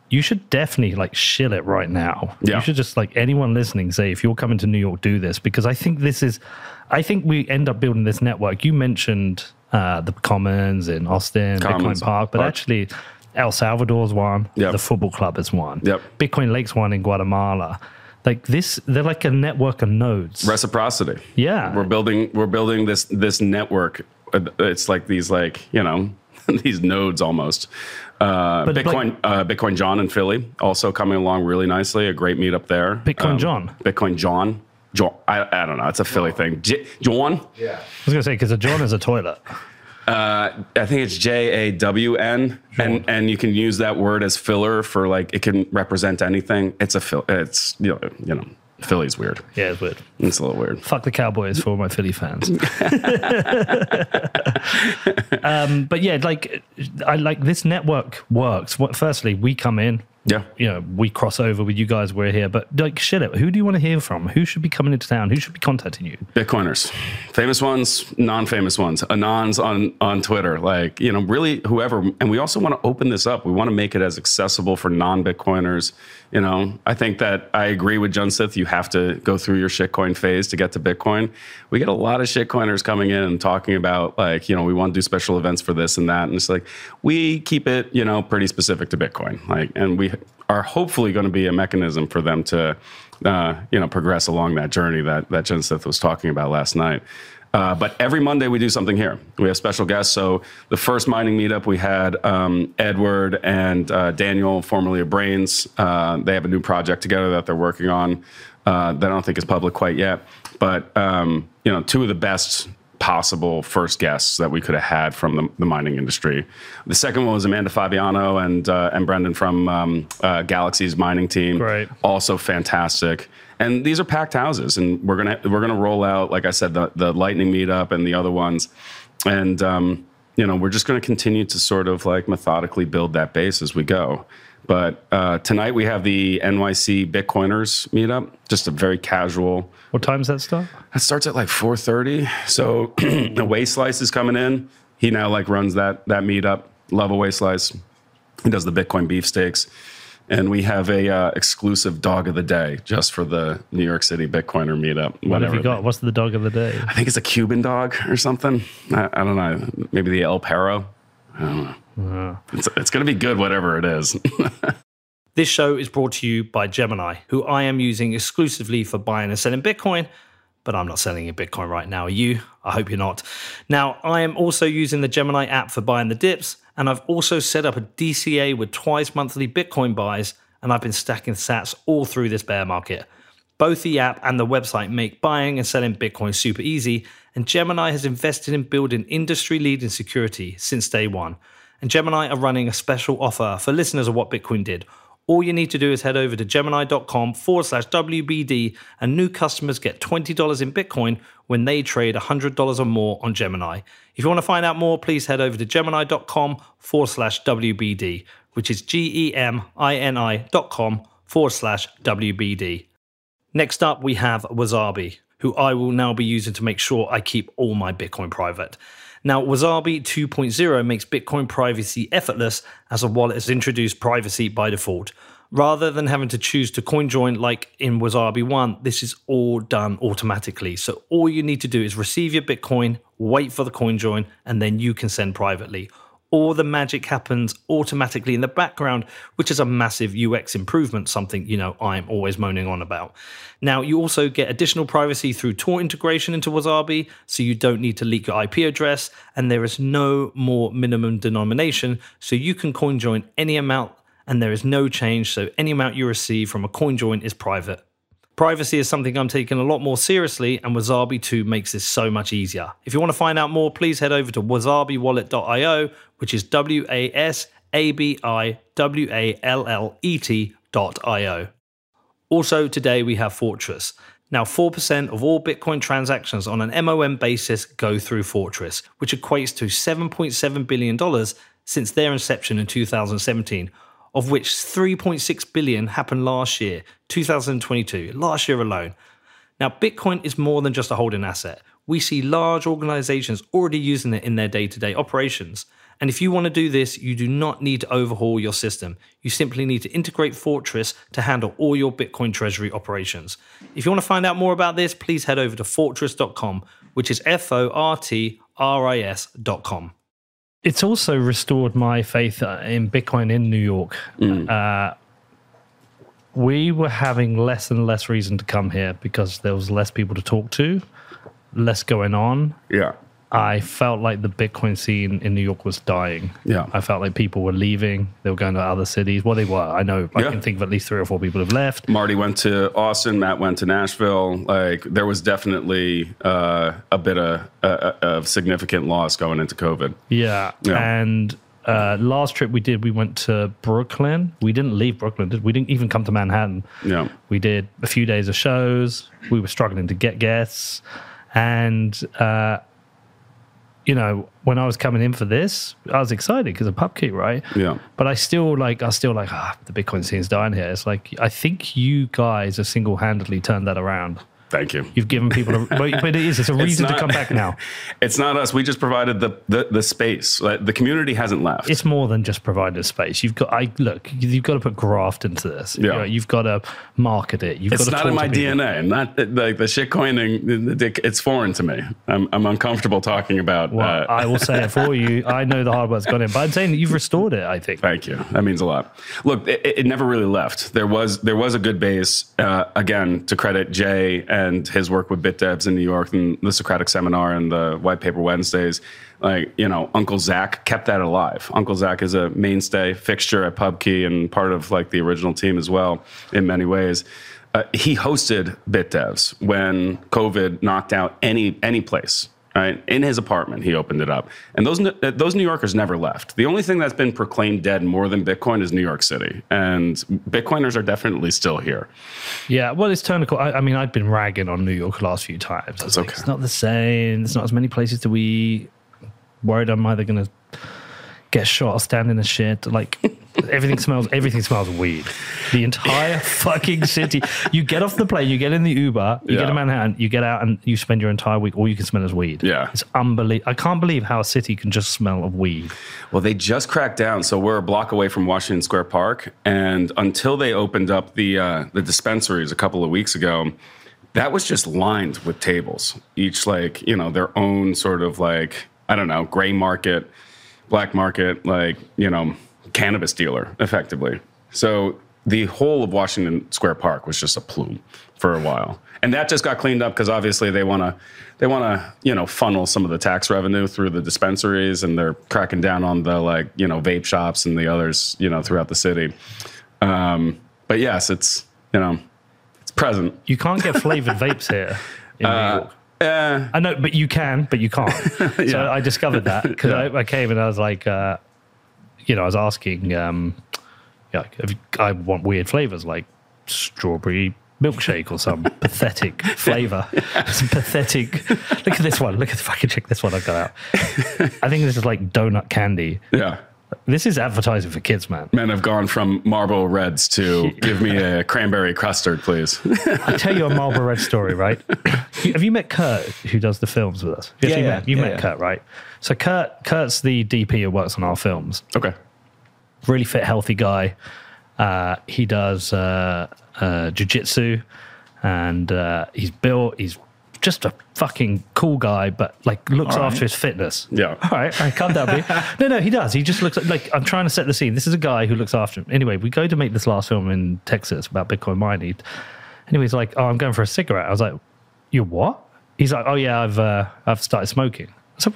you should definitely like shill it right now. Yeah. You should just like anyone listening say, if you're coming to New York, do this, because I think we end up building this network. You mentioned the Commons in Austin, Bitcoin Park, but actually... El Salvador's one. Yep. The football club is one. Yep. Bitcoin Lake's one in Guatemala. Like this, they're like a network of nodes. Reciprocity. Yeah. We're building this network. It's like these these nodes almost. Bitcoin John in Philly also coming along really nicely. A great meetup there. Bitcoin John. I don't know. It's a Philly thing. John. Yeah. I was gonna say because a John is a toilet. I think it's JAWN, and you can use that word as filler for like it can represent anything. It's a it's Philly's weird. Yeah, it's weird. It's a little weird. Fuck the Cowboys for all my Philly fans. But yeah, like this network works. Firstly, we come in, Yeah. You know, we cross over with you guys, we're here. But like, shit it, who do you want to hear from? Who should be coming into town? Who should be contacting you? Bitcoiners. Famous ones, non-famous ones. Anons on Twitter. Like, you know, really whoever. And we also want to open this up. We want to make it as accessible for non-Bitcoiners. You know, I think that I agree with Junseth. You have to go through your shitcoin phase to get to Bitcoin. We get a lot of shitcoiners coming in and talking about, like, you know, we want to do special events for this and that. And it's like, we keep it, you know, pretty specific to Bitcoin. Like, and we are hopefully going to be a mechanism for them to, you know, progress along that journey that Junseth was talking about last night. But every Monday we do something here. We have special guests. So the first mining meetup we had Edward and Daniel, formerly of Brains. They have a new project together that they're working on that I don't think is public quite yet. But, you know, two of the best possible first guests that we could have had from the mining industry. The second one was Amanda Fabiano and Brendan from Galaxy's mining team. Right. Also fantastic. And these are packed houses, and we're gonna roll out, like I said, the Lightning meetup and the other ones, and you know, we're just gonna continue to sort of like methodically build that base as we go. But tonight we have the NYC Bitcoiners meetup, just a very casual. What time does that start? It starts at like 4:30. So the Way Slice is coming in. He now like runs that meetup. Love a Way Slice. He does the Bitcoin beefsteaks. And we have a exclusive dog of the day just for the New York City Bitcoiner meetup. What have you got? What's the dog of the day? I think it's a Cuban dog or something. I don't know. Maybe the El Perro. I don't know. It's going to be good, whatever it is. This show is brought to you by Gemini, who I am using exclusively for buying and selling Bitcoin. But I'm not selling you Bitcoin right now, are you? I hope you're not. Now, I am also using the Gemini app for buying the dips. And I've also set up a DCA with twice monthly Bitcoin buys, and I've been stacking sats all through this bear market. Both the app and the website make buying and selling Bitcoin super easy, and Gemini has invested in building industry-leading security since day one. And Gemini are running a special offer for listeners of What Bitcoin Did. All you need to do is head over to gemini.com/WBD, and new customers get $20 in Bitcoin when they trade $100 or more on Gemini. If you want to find out more, please head over to gemini.com/WBD, which is GEMINI.com/WBD. Next up, we have Wasabi, who I will now be using to make sure I keep all my Bitcoin private. Now, Wasabi 2.0 makes Bitcoin privacy effortless as a wallet has introduced privacy by default. Rather than having to choose to CoinJoin like in Wasabi 1, this is all done automatically. So all you need to do is receive your Bitcoin, wait for the CoinJoin, and then you can send privately. All the magic happens automatically in the background, which is a massive UX improvement, something, you know, I'm always moaning on about. Now, you also get additional privacy through Tor integration into Wasabi, so you don't need to leak your IP address, and there is no more minimum denomination, so you can CoinJoin any amount, and there is no change, so any amount you receive from a CoinJoin is private. Privacy is something I'm taking a lot more seriously, and Wasabi 2 makes this so much easier. If you want to find out more, please head over to wasabiwallet.io, which is wasabiwallet.io. Also, today we have Fortris. Now, 4% of all Bitcoin transactions on an MOM basis go through Fortris, which equates to $7.7 billion since their inception in 2017. Of which 3.6 billion happened last year, 2022, last year alone. Now, Bitcoin is more than just a holding asset. We see large organizations already using it in their day-to-day operations. And if you want to do this, you do not need to overhaul your system. You simply need to integrate Fortris to handle all your Bitcoin treasury operations. If you want to find out more about this, please head over to fortris.com, which is fortris.com. It's also restored my faith in Bitcoin in New York. We were having less and less reason to come here because there was less people to talk to, less going on. Yeah. I felt like the Bitcoin scene in New York was dying. Yeah. I felt like people were leaving. They were going to other cities. Well, they were. I know. I can think of at least 3 or 4 people have left. Marty went to Austin. Matt went to Nashville. Like, there was definitely a bit of significant loss going into COVID. Yeah. And last trip we did, we went to Brooklyn. We didn't leave Brooklyn. We didn't even come to Manhattan. Yeah. We did a few days of shows. We were struggling to get guests. And you know, when I was coming in for this, I was excited because of PubKey, right? Yeah. But I still like, the Bitcoin scene's dying here. It's like, I think you guys have single-handedly turned that around. Thank you. You've given people a, but it's a reason to come back now. It's not us. We just provided the space. Like, the community hasn't left. It's more than just providing a space. You've got to put graft into this. Yeah. You've got to market it. It's not in my DNA. Not like the shit coining. It's foreign to me. I'm uncomfortable talking about. Well, I will say it for you. I know the hard work's gone in, but I'm saying that you've restored it, I think. Thank you. That means a lot. Look, it never really left. There was a good base, again, to credit Jay and his work with BitDevs in New York and the Socratic Seminar and the White Paper Wednesdays. Uncle Zach kept that alive. Uncle Zach is a mainstay fixture at PubKey and part of the original team as well in many ways. He hosted BitDevs when COVID knocked out any place. Right? In his apartment, he opened it up. And those New Yorkers never left. The only thing that's been proclaimed dead more than Bitcoin is New York City. And Bitcoiners are definitely still here. Yeah, well, it's turned. I mean, I've been ragging on New York the last few times. That's okay. It's not the same. There's not as many places to eat. Worried I'm either going to get shot or stand in a shit. Everything smells weed. The entire fucking city. You get off the plane, you get in the Uber, you get to Manhattan, you get out and you spend your entire week, all you can smell is weed. Yeah. It's unbelievable. I can't believe how a city can just smell of weed. Well, they just cracked down. So we're a block away from Washington Square Park. And until they opened up the dispensaries a couple of weeks ago, that was just lined with tables. Each their own sort of gray market, black market, cannabis dealer, effectively. So the whole of Washington Square Park was just a plume for a while, and that just got cleaned up because obviously they want to funnel some of the tax revenue through the dispensaries, and they're cracking down on the vape shops and the others throughout the city. But yes, it's present. You can't get flavored vapes here in New York. I know, but you can't. So yeah. I discovered that because I came and I was like. I was asking, I want weird flavors like strawberry milkshake or some pathetic flavor. Some pathetic. Look at this one. Look at the fucking check this one I've got out. I think this is like donut candy. Yeah. This is advertising for kids, man. Men have gone from Marlboro Reds to give me a cranberry custard, please. I'll tell you a Marlboro Red story, right? Have you met Kurt, who does the films with us? You've met Kurt, right? So Kurt's the DP who works on our films. Okay. Really fit, healthy guy. He does jiu-jitsu, and he's built, he's just a fucking cool guy, but looks all after his fitness. Yeah. All right, calm down, B. No, he does. He just looks I'm trying to set the scene. This is a guy who looks after him. Anyway, we go to make this last film in Texas about Bitcoin mining. Anyway, he's like, "Oh, I'm going for a cigarette." I was like, "You what?" He's like, "Oh yeah, I've started smoking." I said,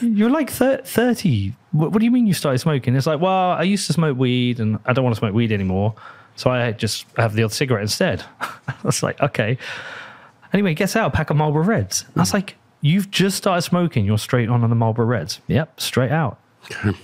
"You're 30. What do you mean you started smoking?" It's like, "Well, I used to smoke weed, and I don't want to smoke weed anymore, so I just have the odd cigarette instead." I was like, "Okay." Anyway, he gets out a pack of Marlboro Reds. I was like, "You've just started smoking. You're straight on the Marlboro Reds." Yep, straight out.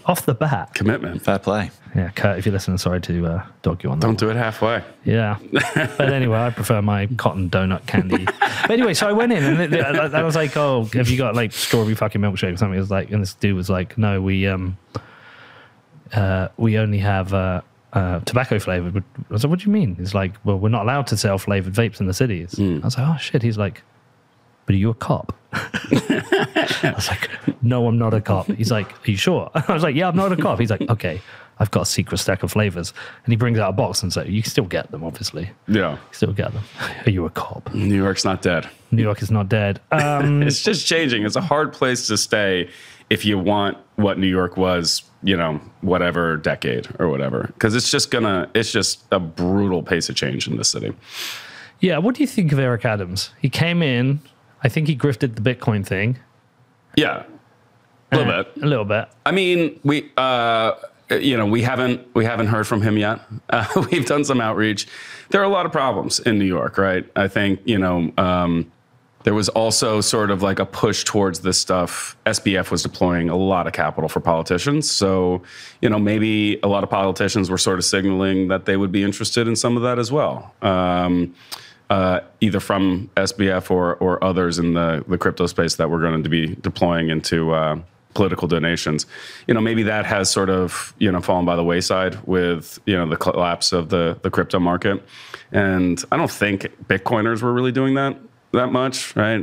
Off the bat. Commitment. Fair play. Yeah, Kurt, if you're listening, sorry to dog you on that. Don't do it halfway. Yeah. But anyway, I prefer my cotton donut candy. But anyway, so I went in and I was like, "Oh, have you got strawberry fucking milkshake or something?" It was and this dude was like, "No, we only have tobacco flavored." I was like, "What do you mean?" He's like, "Well, we're not allowed to sell flavored vapes in the cities." I was like, "Oh shit." He's like, "But are you a cop?" I was like, "No, I'm not a cop." He's like, "Are you sure?" I was like, "Yeah, I'm not a cop." He's like, "Okay, I've got a secret stack of flavors." And he brings out a box and says, "You can still get them, obviously." Yeah. You still get them. Are you a cop? New York's not dead. New York is not dead. It's just changing. It's a hard place to stay if you want what New York was, whatever decade or whatever. Because it's just a brutal pace of change in this city. Yeah. What do you think of Eric Adams? He came in. I think he grifted the Bitcoin thing. Yeah, a little bit. I mean, we haven't heard from him yet. We've done some outreach. There are a lot of problems in New York, right? I think there was also sort of a push towards this stuff. SBF was deploying a lot of capital for politicians, so maybe a lot of politicians were sort of signaling that they would be interested in some of that as well. either from SBF or others in the crypto space that we're going to be deploying into political donations. You know, maybe that has sort of, you know, fallen by the wayside with, you know, the collapse of the crypto market. And I don't think Bitcoiners were really doing that much, right?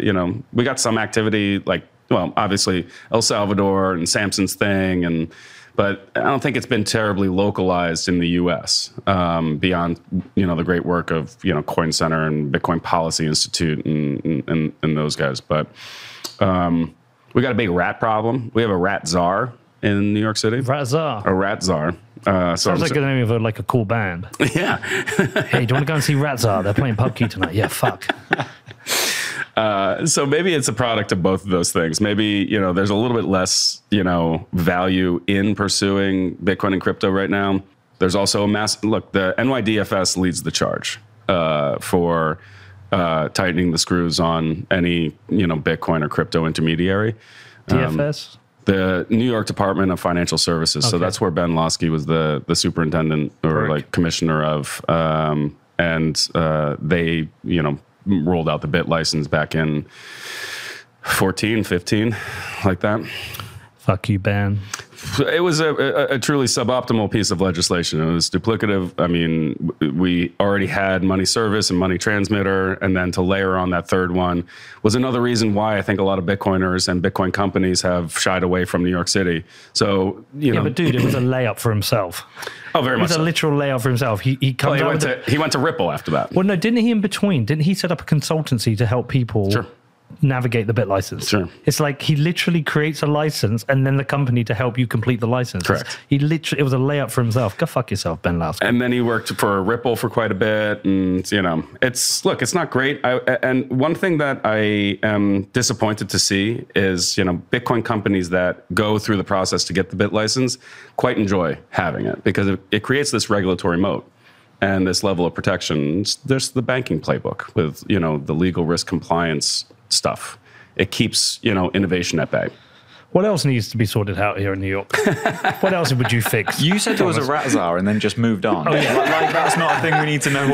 You know, we got some activity like, well, obviously El Salvador and Samson's thing, but I don't think it's been terribly localized in the U.S. Beyond, you know, the great work of, you know, Coin Center and Bitcoin Policy Institute and those guys. But we got a big rat problem. We have a rat czar in New York City. Rat czar. A rat czar. Sounds like the name of a cool band. Yeah. Hey, do you want to go and see Rat Czar? They're playing PubKey tonight. Yeah, fuck. So maybe it's a product of both of those things. Maybe, you know, there's a little bit less, you know, value in pursuing Bitcoin and crypto right now. There's also a mass look. The NYDFS leads the charge for tightening the screws on any, you know, Bitcoin or crypto intermediary. DFS, the New York Department of Financial Services. Okay. So that's where Ben Lawsky was the superintendent or Correct. Like commissioner of, and they, you know, rolled out the bit license back in 14, 15, like that. Fuck you, Ben. It was a truly suboptimal piece of legislation. It was duplicative. I mean, we already had money service and money transmitter, and then to layer on that third one was another reason why I think a lot of Bitcoiners and Bitcoin companies have shied away from New York City. So, you know. Yeah, but dude, it was a layup for himself. Oh, very much so. It was a literal layout for himself. He went to Ripple after that. Well, no, didn't he in between? Didn't he set up a consultancy to help people navigate the bit license? Sure. It's like he literally creates a license and then the company to help you complete the license. Correct. It was a layout for himself. Go fuck yourself, Ben Lawsky. And then he worked for Ripple for quite a bit. And, you know, it's not great. And one thing that I am disappointed to see is, you know, Bitcoin companies that go through the process to get the bit license quite enjoy having it because it creates this regulatory moat and this level of protection. There's the banking playbook with, you know, the legal risk compliance stuff. It keeps, you know, innovation at bay. What else needs to be sorted out here in New York? What else would you fix? You said there was a rat czar and then just moved on. Oh, yeah. like that's not a thing we need to know.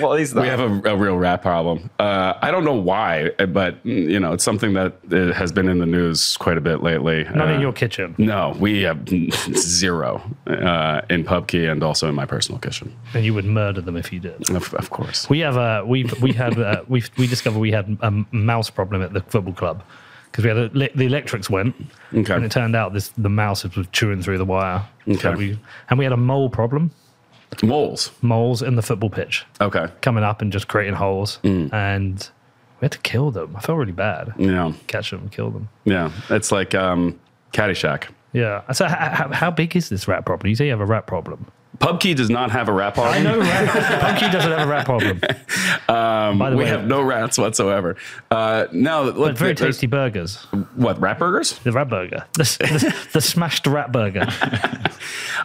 What is that? We have a real rat problem. I don't know why, but, you know, it's something that has been in the news quite a bit lately. Not in your kitchen. No, we have zero in PubKey and also in my personal kitchen. And you would murder them if you did. Of course. We have we discovered we had a mouse problem at the football club. Because we had the electrics went, okay. And it turned out the mouse was chewing through the wire. Okay. So we had a mole problem. Moles in the football pitch. Okay. Coming up and just creating holes. Mm. And we had to kill them. I felt really bad. Yeah. Catch them, kill them. Yeah. It's like Caddyshack. Yeah. So how big is this rat problem? You say you have a rat problem. PubKey does not have a rat problem. I know, right? PubKey doesn't have a rat problem. We have no rats whatsoever. But very tasty burgers. What, rat burgers? The rat burger. The smashed rat burger.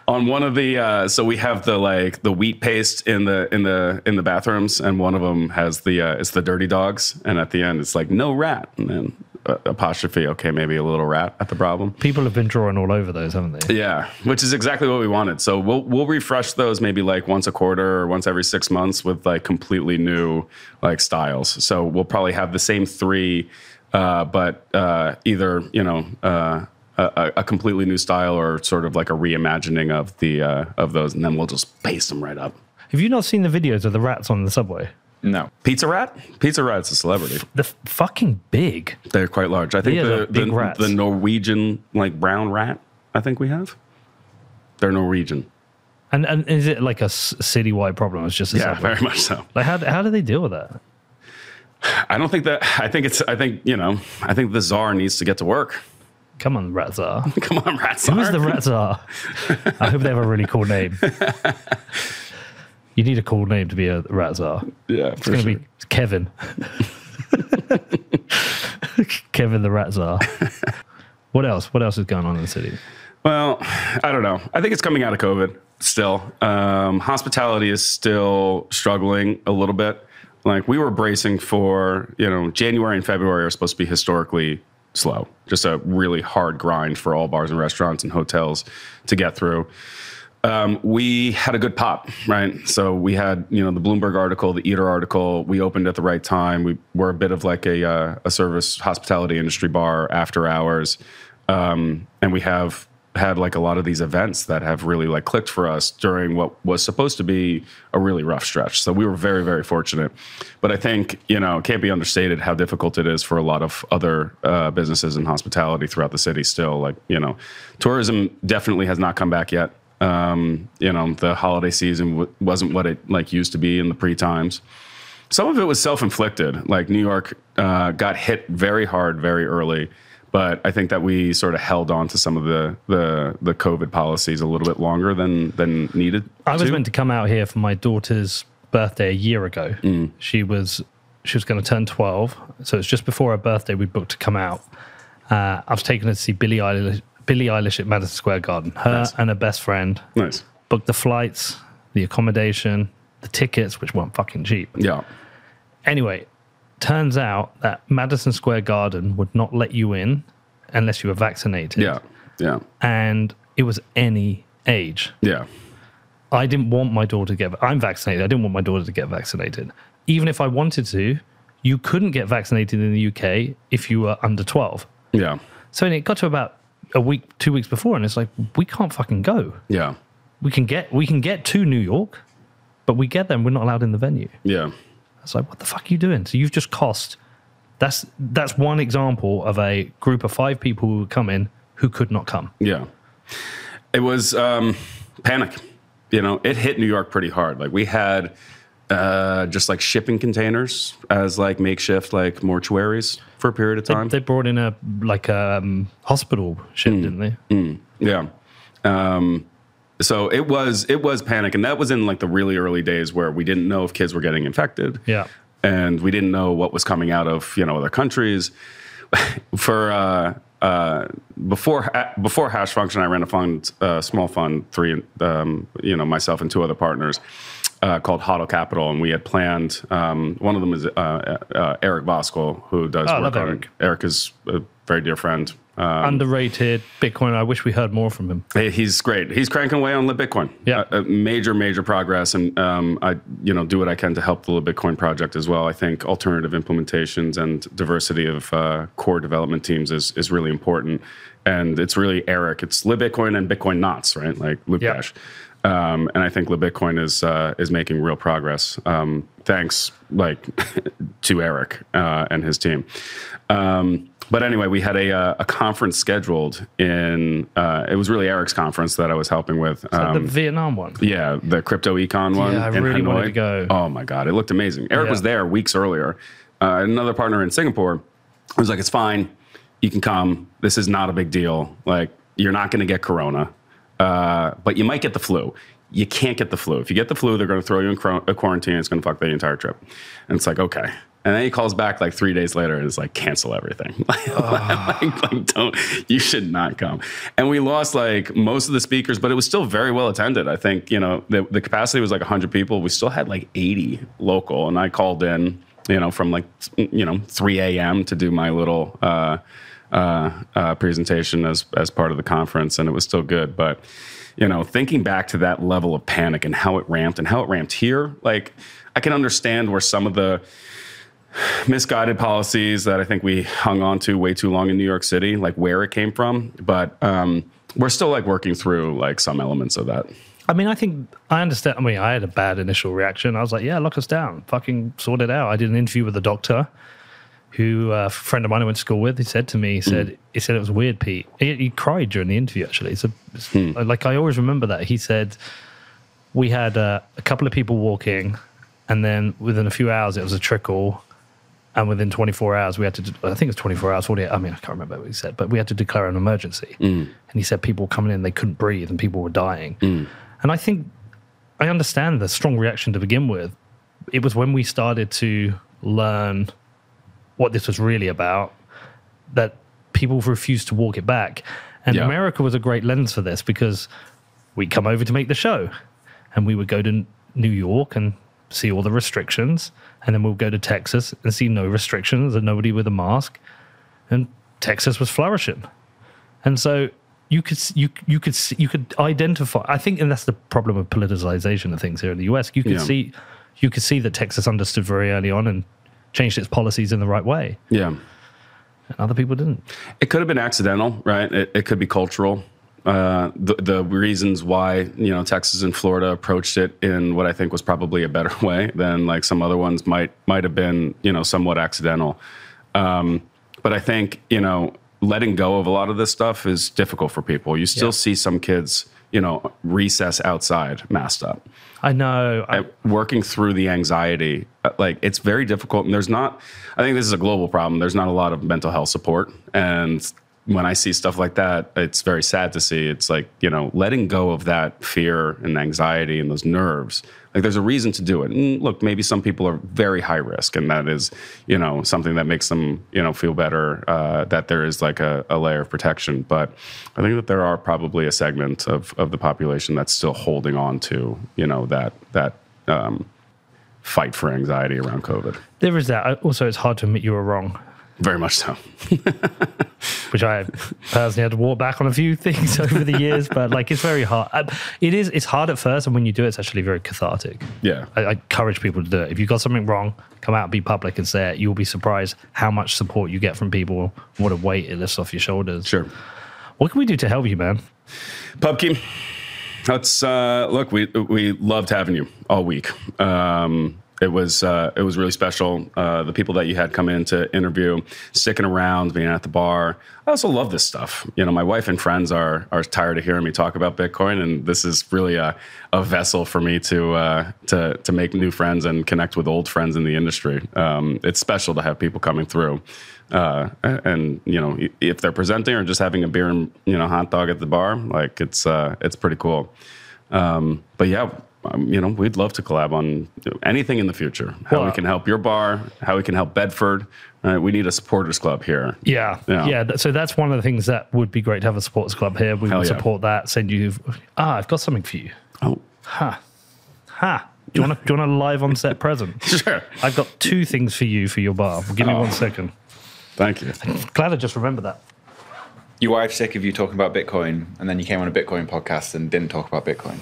On one of the, so we have the wheat paste in the bathrooms, and one of them has it's the dirty dogs, and at the end it's like no rat, and then apostrophe, okay, maybe a little rat at the problem. People have been drawing all over those, haven't they? Yeah, which is exactly what we wanted. So we'll refresh those maybe like once a quarter or once every 6 months with like completely new like styles. So we'll probably have the same three, but either, you know, a completely new style or sort of like a reimagining of the of those, and then we'll just paste them right up. Have you not seen the videos of the rats on the subway? No. Pizza rat? Pizza rat's a celebrity. They're fucking big. They're quite large. I think the Norwegian, like, brown rat, I think we have. They're Norwegian. And is it like a citywide problem? It's just a subway? Very much so. Like, how do they deal with that? I don't think that... I think the czar needs to get to work. Come on, rat czar. Come on, rat czar. Who's the rat czar? I hope they have a really cool name. You need a cool name to be a rat czar. Yeah, it's going to be Kevin. Kevin the rat czar. What else? What else is going on in the city? Well, I don't know. I think it's coming out of COVID still. Hospitality is still struggling a little bit. Like we were bracing for, you know, January and February are supposed to be historically slow. Just a really hard grind for all bars and restaurants and hotels to get through. We had a good pop, right? So we had, you know, the Bloomberg article, the Eater article. We opened at the right time. We were a bit of like a service hospitality industry bar after hours. And we have had like a lot of these events that have really like clicked for us during what was supposed to be a really rough stretch. So we were very, very fortunate. But I think, you know, it can't be understated how difficult it is for a lot of other businesses in hospitality throughout the city still. Like, you know, tourism definitely has not come back yet. You know, the holiday season wasn't what it like used to be in the pre-times. Some of it was self-inflicted. Like New York got hit very hard, very early. But I think that we sort of held on to some of the COVID policies a little bit longer than needed. I was meant to come out here for my daughter's birthday a year ago. Mm. She was going to turn 12, so it's just before her birthday we booked to come out. I was taking her to see Billie Eilish at Madison Square Garden. Her and her best friend. Nice. Booked the flights, the accommodation, the tickets, which weren't fucking cheap. Yeah. Anyway, turns out that Madison Square Garden would not let you in unless you were vaccinated. Yeah. Yeah. And it was any age. Yeah. I didn't want my daughter to get... I'm vaccinated. I didn't want my daughter to get vaccinated. Even if I wanted to, you couldn't get vaccinated in the UK if you were under 12. Yeah. So it got to about a week, 2 weeks before, and it's like, we can't fucking go. Yeah. We can get to New York, but we get there and we're not allowed in the venue. Yeah. It's like, what the fuck are you doing? So you've just cost... That's one example of a group of five people who would come in who could not come. Yeah. It was panic. You know, it hit New York pretty hard. Like, we had just like shipping containers as like makeshift like mortuaries for a period of time. They brought in a like hospital ship, didn't they? Mm. Yeah. So it was panic, and that was in like the really early days where we didn't know if kids were getting infected. Yeah. And we didn't know what was coming out of, you know, other countries. For before Hash Function, I ran a fund, small fund, three, you know, myself and two other partners, called Hodl Capital, and we had planned. One of them is Eric Boskel, who does work on Eric. Eric is a very dear friend. Underrated Bitcoin. I wish we heard more from him. He's great. He's cranking away on LibBitcoin. Yeah, major progress, and I, you know, do what I can to help the LibBitcoin project as well. I think alternative implementations and diversity of core development teams is really important, and it's really Eric. It's LibBitcoin and Bitcoin knots, right? Like LibCash. Yep. And I think LibBitcoin is making real progress. Thanks, like, to Eric and his team. But anyway, we had a conference scheduled in. It was really Eric's conference that I was helping with. The Vietnam one. Yeah, the crypto econ one. Yeah, I really wanted to go. Oh my god, it looked amazing. Eric was there weeks earlier. Another partner in Singapore was like, "It's fine, you can come. This is not a big deal. Like, you're not going to get corona, but you might get the flu. You can't get the flu. If you get the flu, they're going to throw you in quarantine. It's going to fuck the entire trip." And it's like, okay. And then he calls back like 3 days later and is like, cancel everything. Don't, you should not come. And we lost like most of the speakers, but it was still very well attended. I think, you know, the capacity was like 100 people. We still had like 80 local. And I called in, you know, from like, you know, 3 a.m. to do my little presentation as part of the conference. And it was still good. But, you know, thinking back to that level of panic and how it ramped here, like, I can understand where some of the misguided policies that I think we hung on to way too long in New York City, like where it came from. But we're still like working through like some elements of that. I mean, I think I understand. I mean, I had a bad initial reaction. I was like, yeah, lock us down. Fucking sort it out. I did an interview with a doctor who a friend of mine I went to school with. He said to me, he said it was weird, Pete. He cried during the interview, actually. Like, I always remember that. He said, we had a couple of people walking, and then within a few hours, it was a trickle. And within 24 hours, we had to, I think it was 24 hours, 48, I mean, I can't remember what he said, but we had to declare an emergency. Mm. And he said people were coming in, they couldn't breathe, and people were dying. Mm. And I think, I understand the strong reaction to begin with. It was when we started to learn what this was really about that people refused to walk it back. And America was a great lens for this, because we'd come over to make the show, and we would go to New York and see all the restrictions, and then we'll go to Texas and see no restrictions and nobody with a mask, and Texas was flourishing. And so you could identify. I think, and that's the problem of politicization of things here in the US. You could see that Texas understood very early on and changed its policies in the right way. Yeah, and other people didn't. It could have been accidental, right? It could be cultural. The reasons why, you know, Texas and Florida approached it in what I think was probably a better way than like some other ones might have been, you know, somewhat accidental. But I think, you know, letting go of a lot of this stuff is difficult for people. You still see some kids, you know, recess outside masked up. I know. Working through the anxiety, like it's very difficult. And there's not, I think this is a global problem. There's not a lot of mental health support. And when I see stuff like that, it's very sad to see. It's like, you know, letting go of that fear and anxiety and those nerves. Like there's a reason to do it. And look, maybe some people are very high risk, and that is, you know, something that makes them, you know, feel better that there is like a layer of protection. But I think that there are probably a segment of the population that's still holding on to, you know, that fight for anxiety around COVID. There is that. Also, it's hard to admit you were wrong. Very much so. Which I personally had to walk back on a few things over the years, but like it's very hard. It's hard at first, and when you do it, it's actually very cathartic. Yeah. I encourage people to do it. If you've got something wrong, come out and be public and say it. You'll be surprised how much support you get from people, what a weight it lifts off your shoulders. Sure. What can we do to help you, man? PubKey. Let's look, we loved having you all week. It was really special. The people that you had come in to interview, sticking around, being at the bar. I also love this stuff. You know, my wife and friends are tired of hearing me talk about Bitcoin, and this is really a vessel for me to make new friends and connect with old friends in the industry. It's special to have people coming through, and you know, if they're presenting or just having a beer and, you know, hot dog at the bar, like it's pretty cool. But yeah. You know, we'd love to collab on anything in the future. How we can help your bar, how we can help Bedford. We need a supporters club here. Yeah. So that's one of the things that would be great to have a supporters club here. We will support that. Send you. I've got something for you. Oh, ha. Do you want a live on set present? Sure. I've got two things for you for your bar. Give me 1 second. Thank you. I'm glad I just remembered that. Your wife's sick of you talking about Bitcoin, and then you came on a Bitcoin podcast and didn't talk about Bitcoin.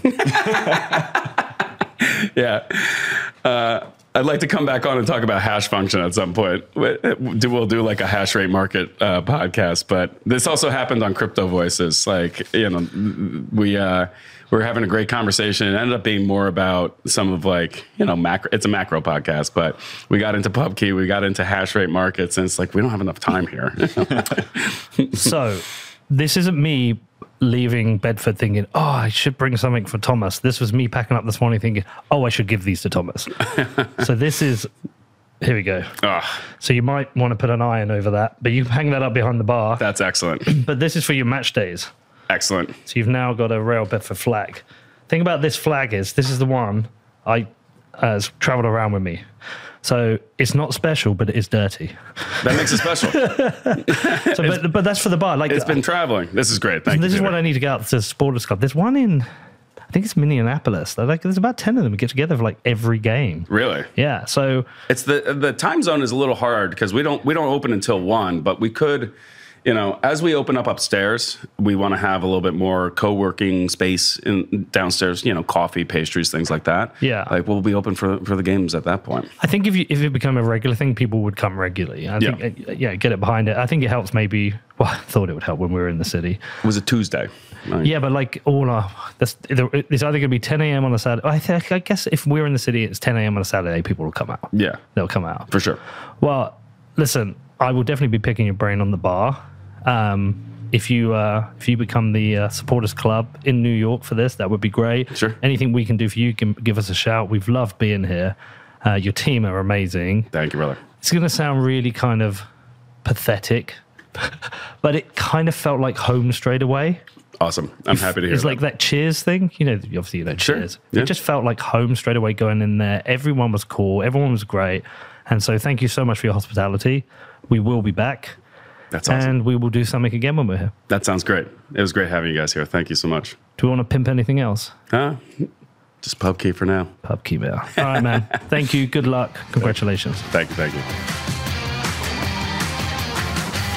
Yeah. I'd like to come back on and talk about hash function at some point. We'll do like a hash rate market podcast, but this also happened on Crypto Voices. Like, you know, we were having a great conversation. It ended up being more about some of like, you know, macro. It's a macro podcast, but we got into PubKey, we got into hash rate markets, and it's like, we don't have enough time here. So this isn't me leaving Bedford thinking, oh, I should bring something for Thomas. This was me packing up this morning thinking, oh, I should give these to Thomas. So this is, here we go. Ugh. So you might want to put an iron over that, but you hang that up behind the bar. That's excellent. But this is for your match days. Excellent. So you've now got a Rail Bedford flag. Think about this flag is, this is the one I has traveled around with me. So it's not special, but it is dirty. That makes it special. So, but that's for the bar. Like, it's been traveling. This is great. Thank you. This is what I need to get out to Supporters Club. There's one in, I think it's Minneapolis. Like, there's about 10 of them. We get together for like every game. Really? Yeah. So it's the time zone is a little hard because we don't open until 1, but we could. You know, as we open up upstairs, we want to have a little bit more co-working space in downstairs, you know, coffee, pastries, things like that. Yeah. Like, we'll be open for the games at that point. I think if it became a regular thing, people would come regularly. I think get it behind it. I think it helps maybe, well, I thought it would help when we were in the city. It was a Tuesday. Right? Yeah, but like, it's either going to be 10 a.m. on a Saturday. I guess if we're in the city, it's 10 a.m. on a Saturday, people will come out. Yeah. They'll come out. For sure. Well, listen, I will definitely be picking your brain on the bar. If you become the supporters club in New York for this, that would be great. Sure. Anything we can do for you, can give us a shout. We've loved being here. Your team are amazing. Thank you, brother. It's going to sound really kind of pathetic, but it kind of felt like home straight away. Awesome. I'm happy to hear it. It's like that Cheers thing. You know, obviously, you know Cheers. Sure. Yeah. It just felt like home straight away going in there. Everyone was cool. Everyone was great. And so thank you so much for your hospitality. We will be back. That's awesome. And we will do something again when we're here. That sounds great. It was great having you guys here. Thank you so much. Do we want to pimp anything else? Just PubKey for now. PubKey now. All right, man. Thank you. Good luck. Congratulations. Thank you.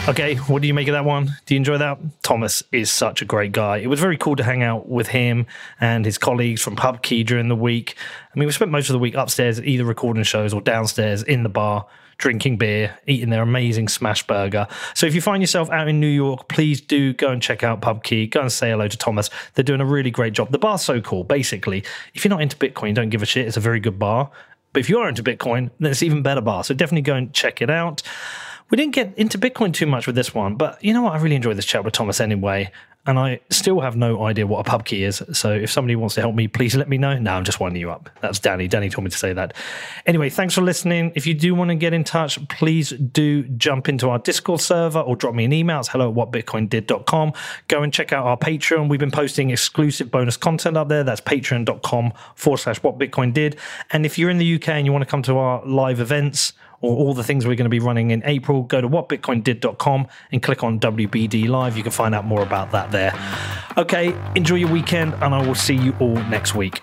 Okay, what do you make of that one? Do you enjoy that? Thomas is such a great guy. It was very cool to hang out with him and his colleagues from PubKey during the week. I mean, we spent most of the week upstairs either recording shows or downstairs in the bar, drinking beer, eating their amazing smash burger. So if you find yourself out in New York, please do go and check out PubKey. Go and say hello to Thomas. They're doing a really great job. The bar's so cool, basically. If you're not into Bitcoin, don't give a shit. It's a very good bar. But if you are into Bitcoin, then it's an even better bar. So definitely go and check it out. We didn't get into Bitcoin too much with this one, but you know what? I really enjoyed this chat with Thomas anyway, and I still have no idea what a PubKey is. So if somebody wants to help me, please let me know. No, I'm just winding you up. That's Danny. Danny told me to say that. Anyway, thanks for listening. If you do want to get in touch, please do jump into our Discord server or drop me an email. It's hello@whatbitcoindid.com. Go and check out our Patreon. We've been posting exclusive bonus content up there. That's patreon.com/whatbitcoindid. And if you're in the UK and you want to come to our live events, or all the things we're going to be running in April, go to whatbitcoindid.com and click on WBD Live. You can find out more about that there. Okay, enjoy your weekend, and I will see you all next week.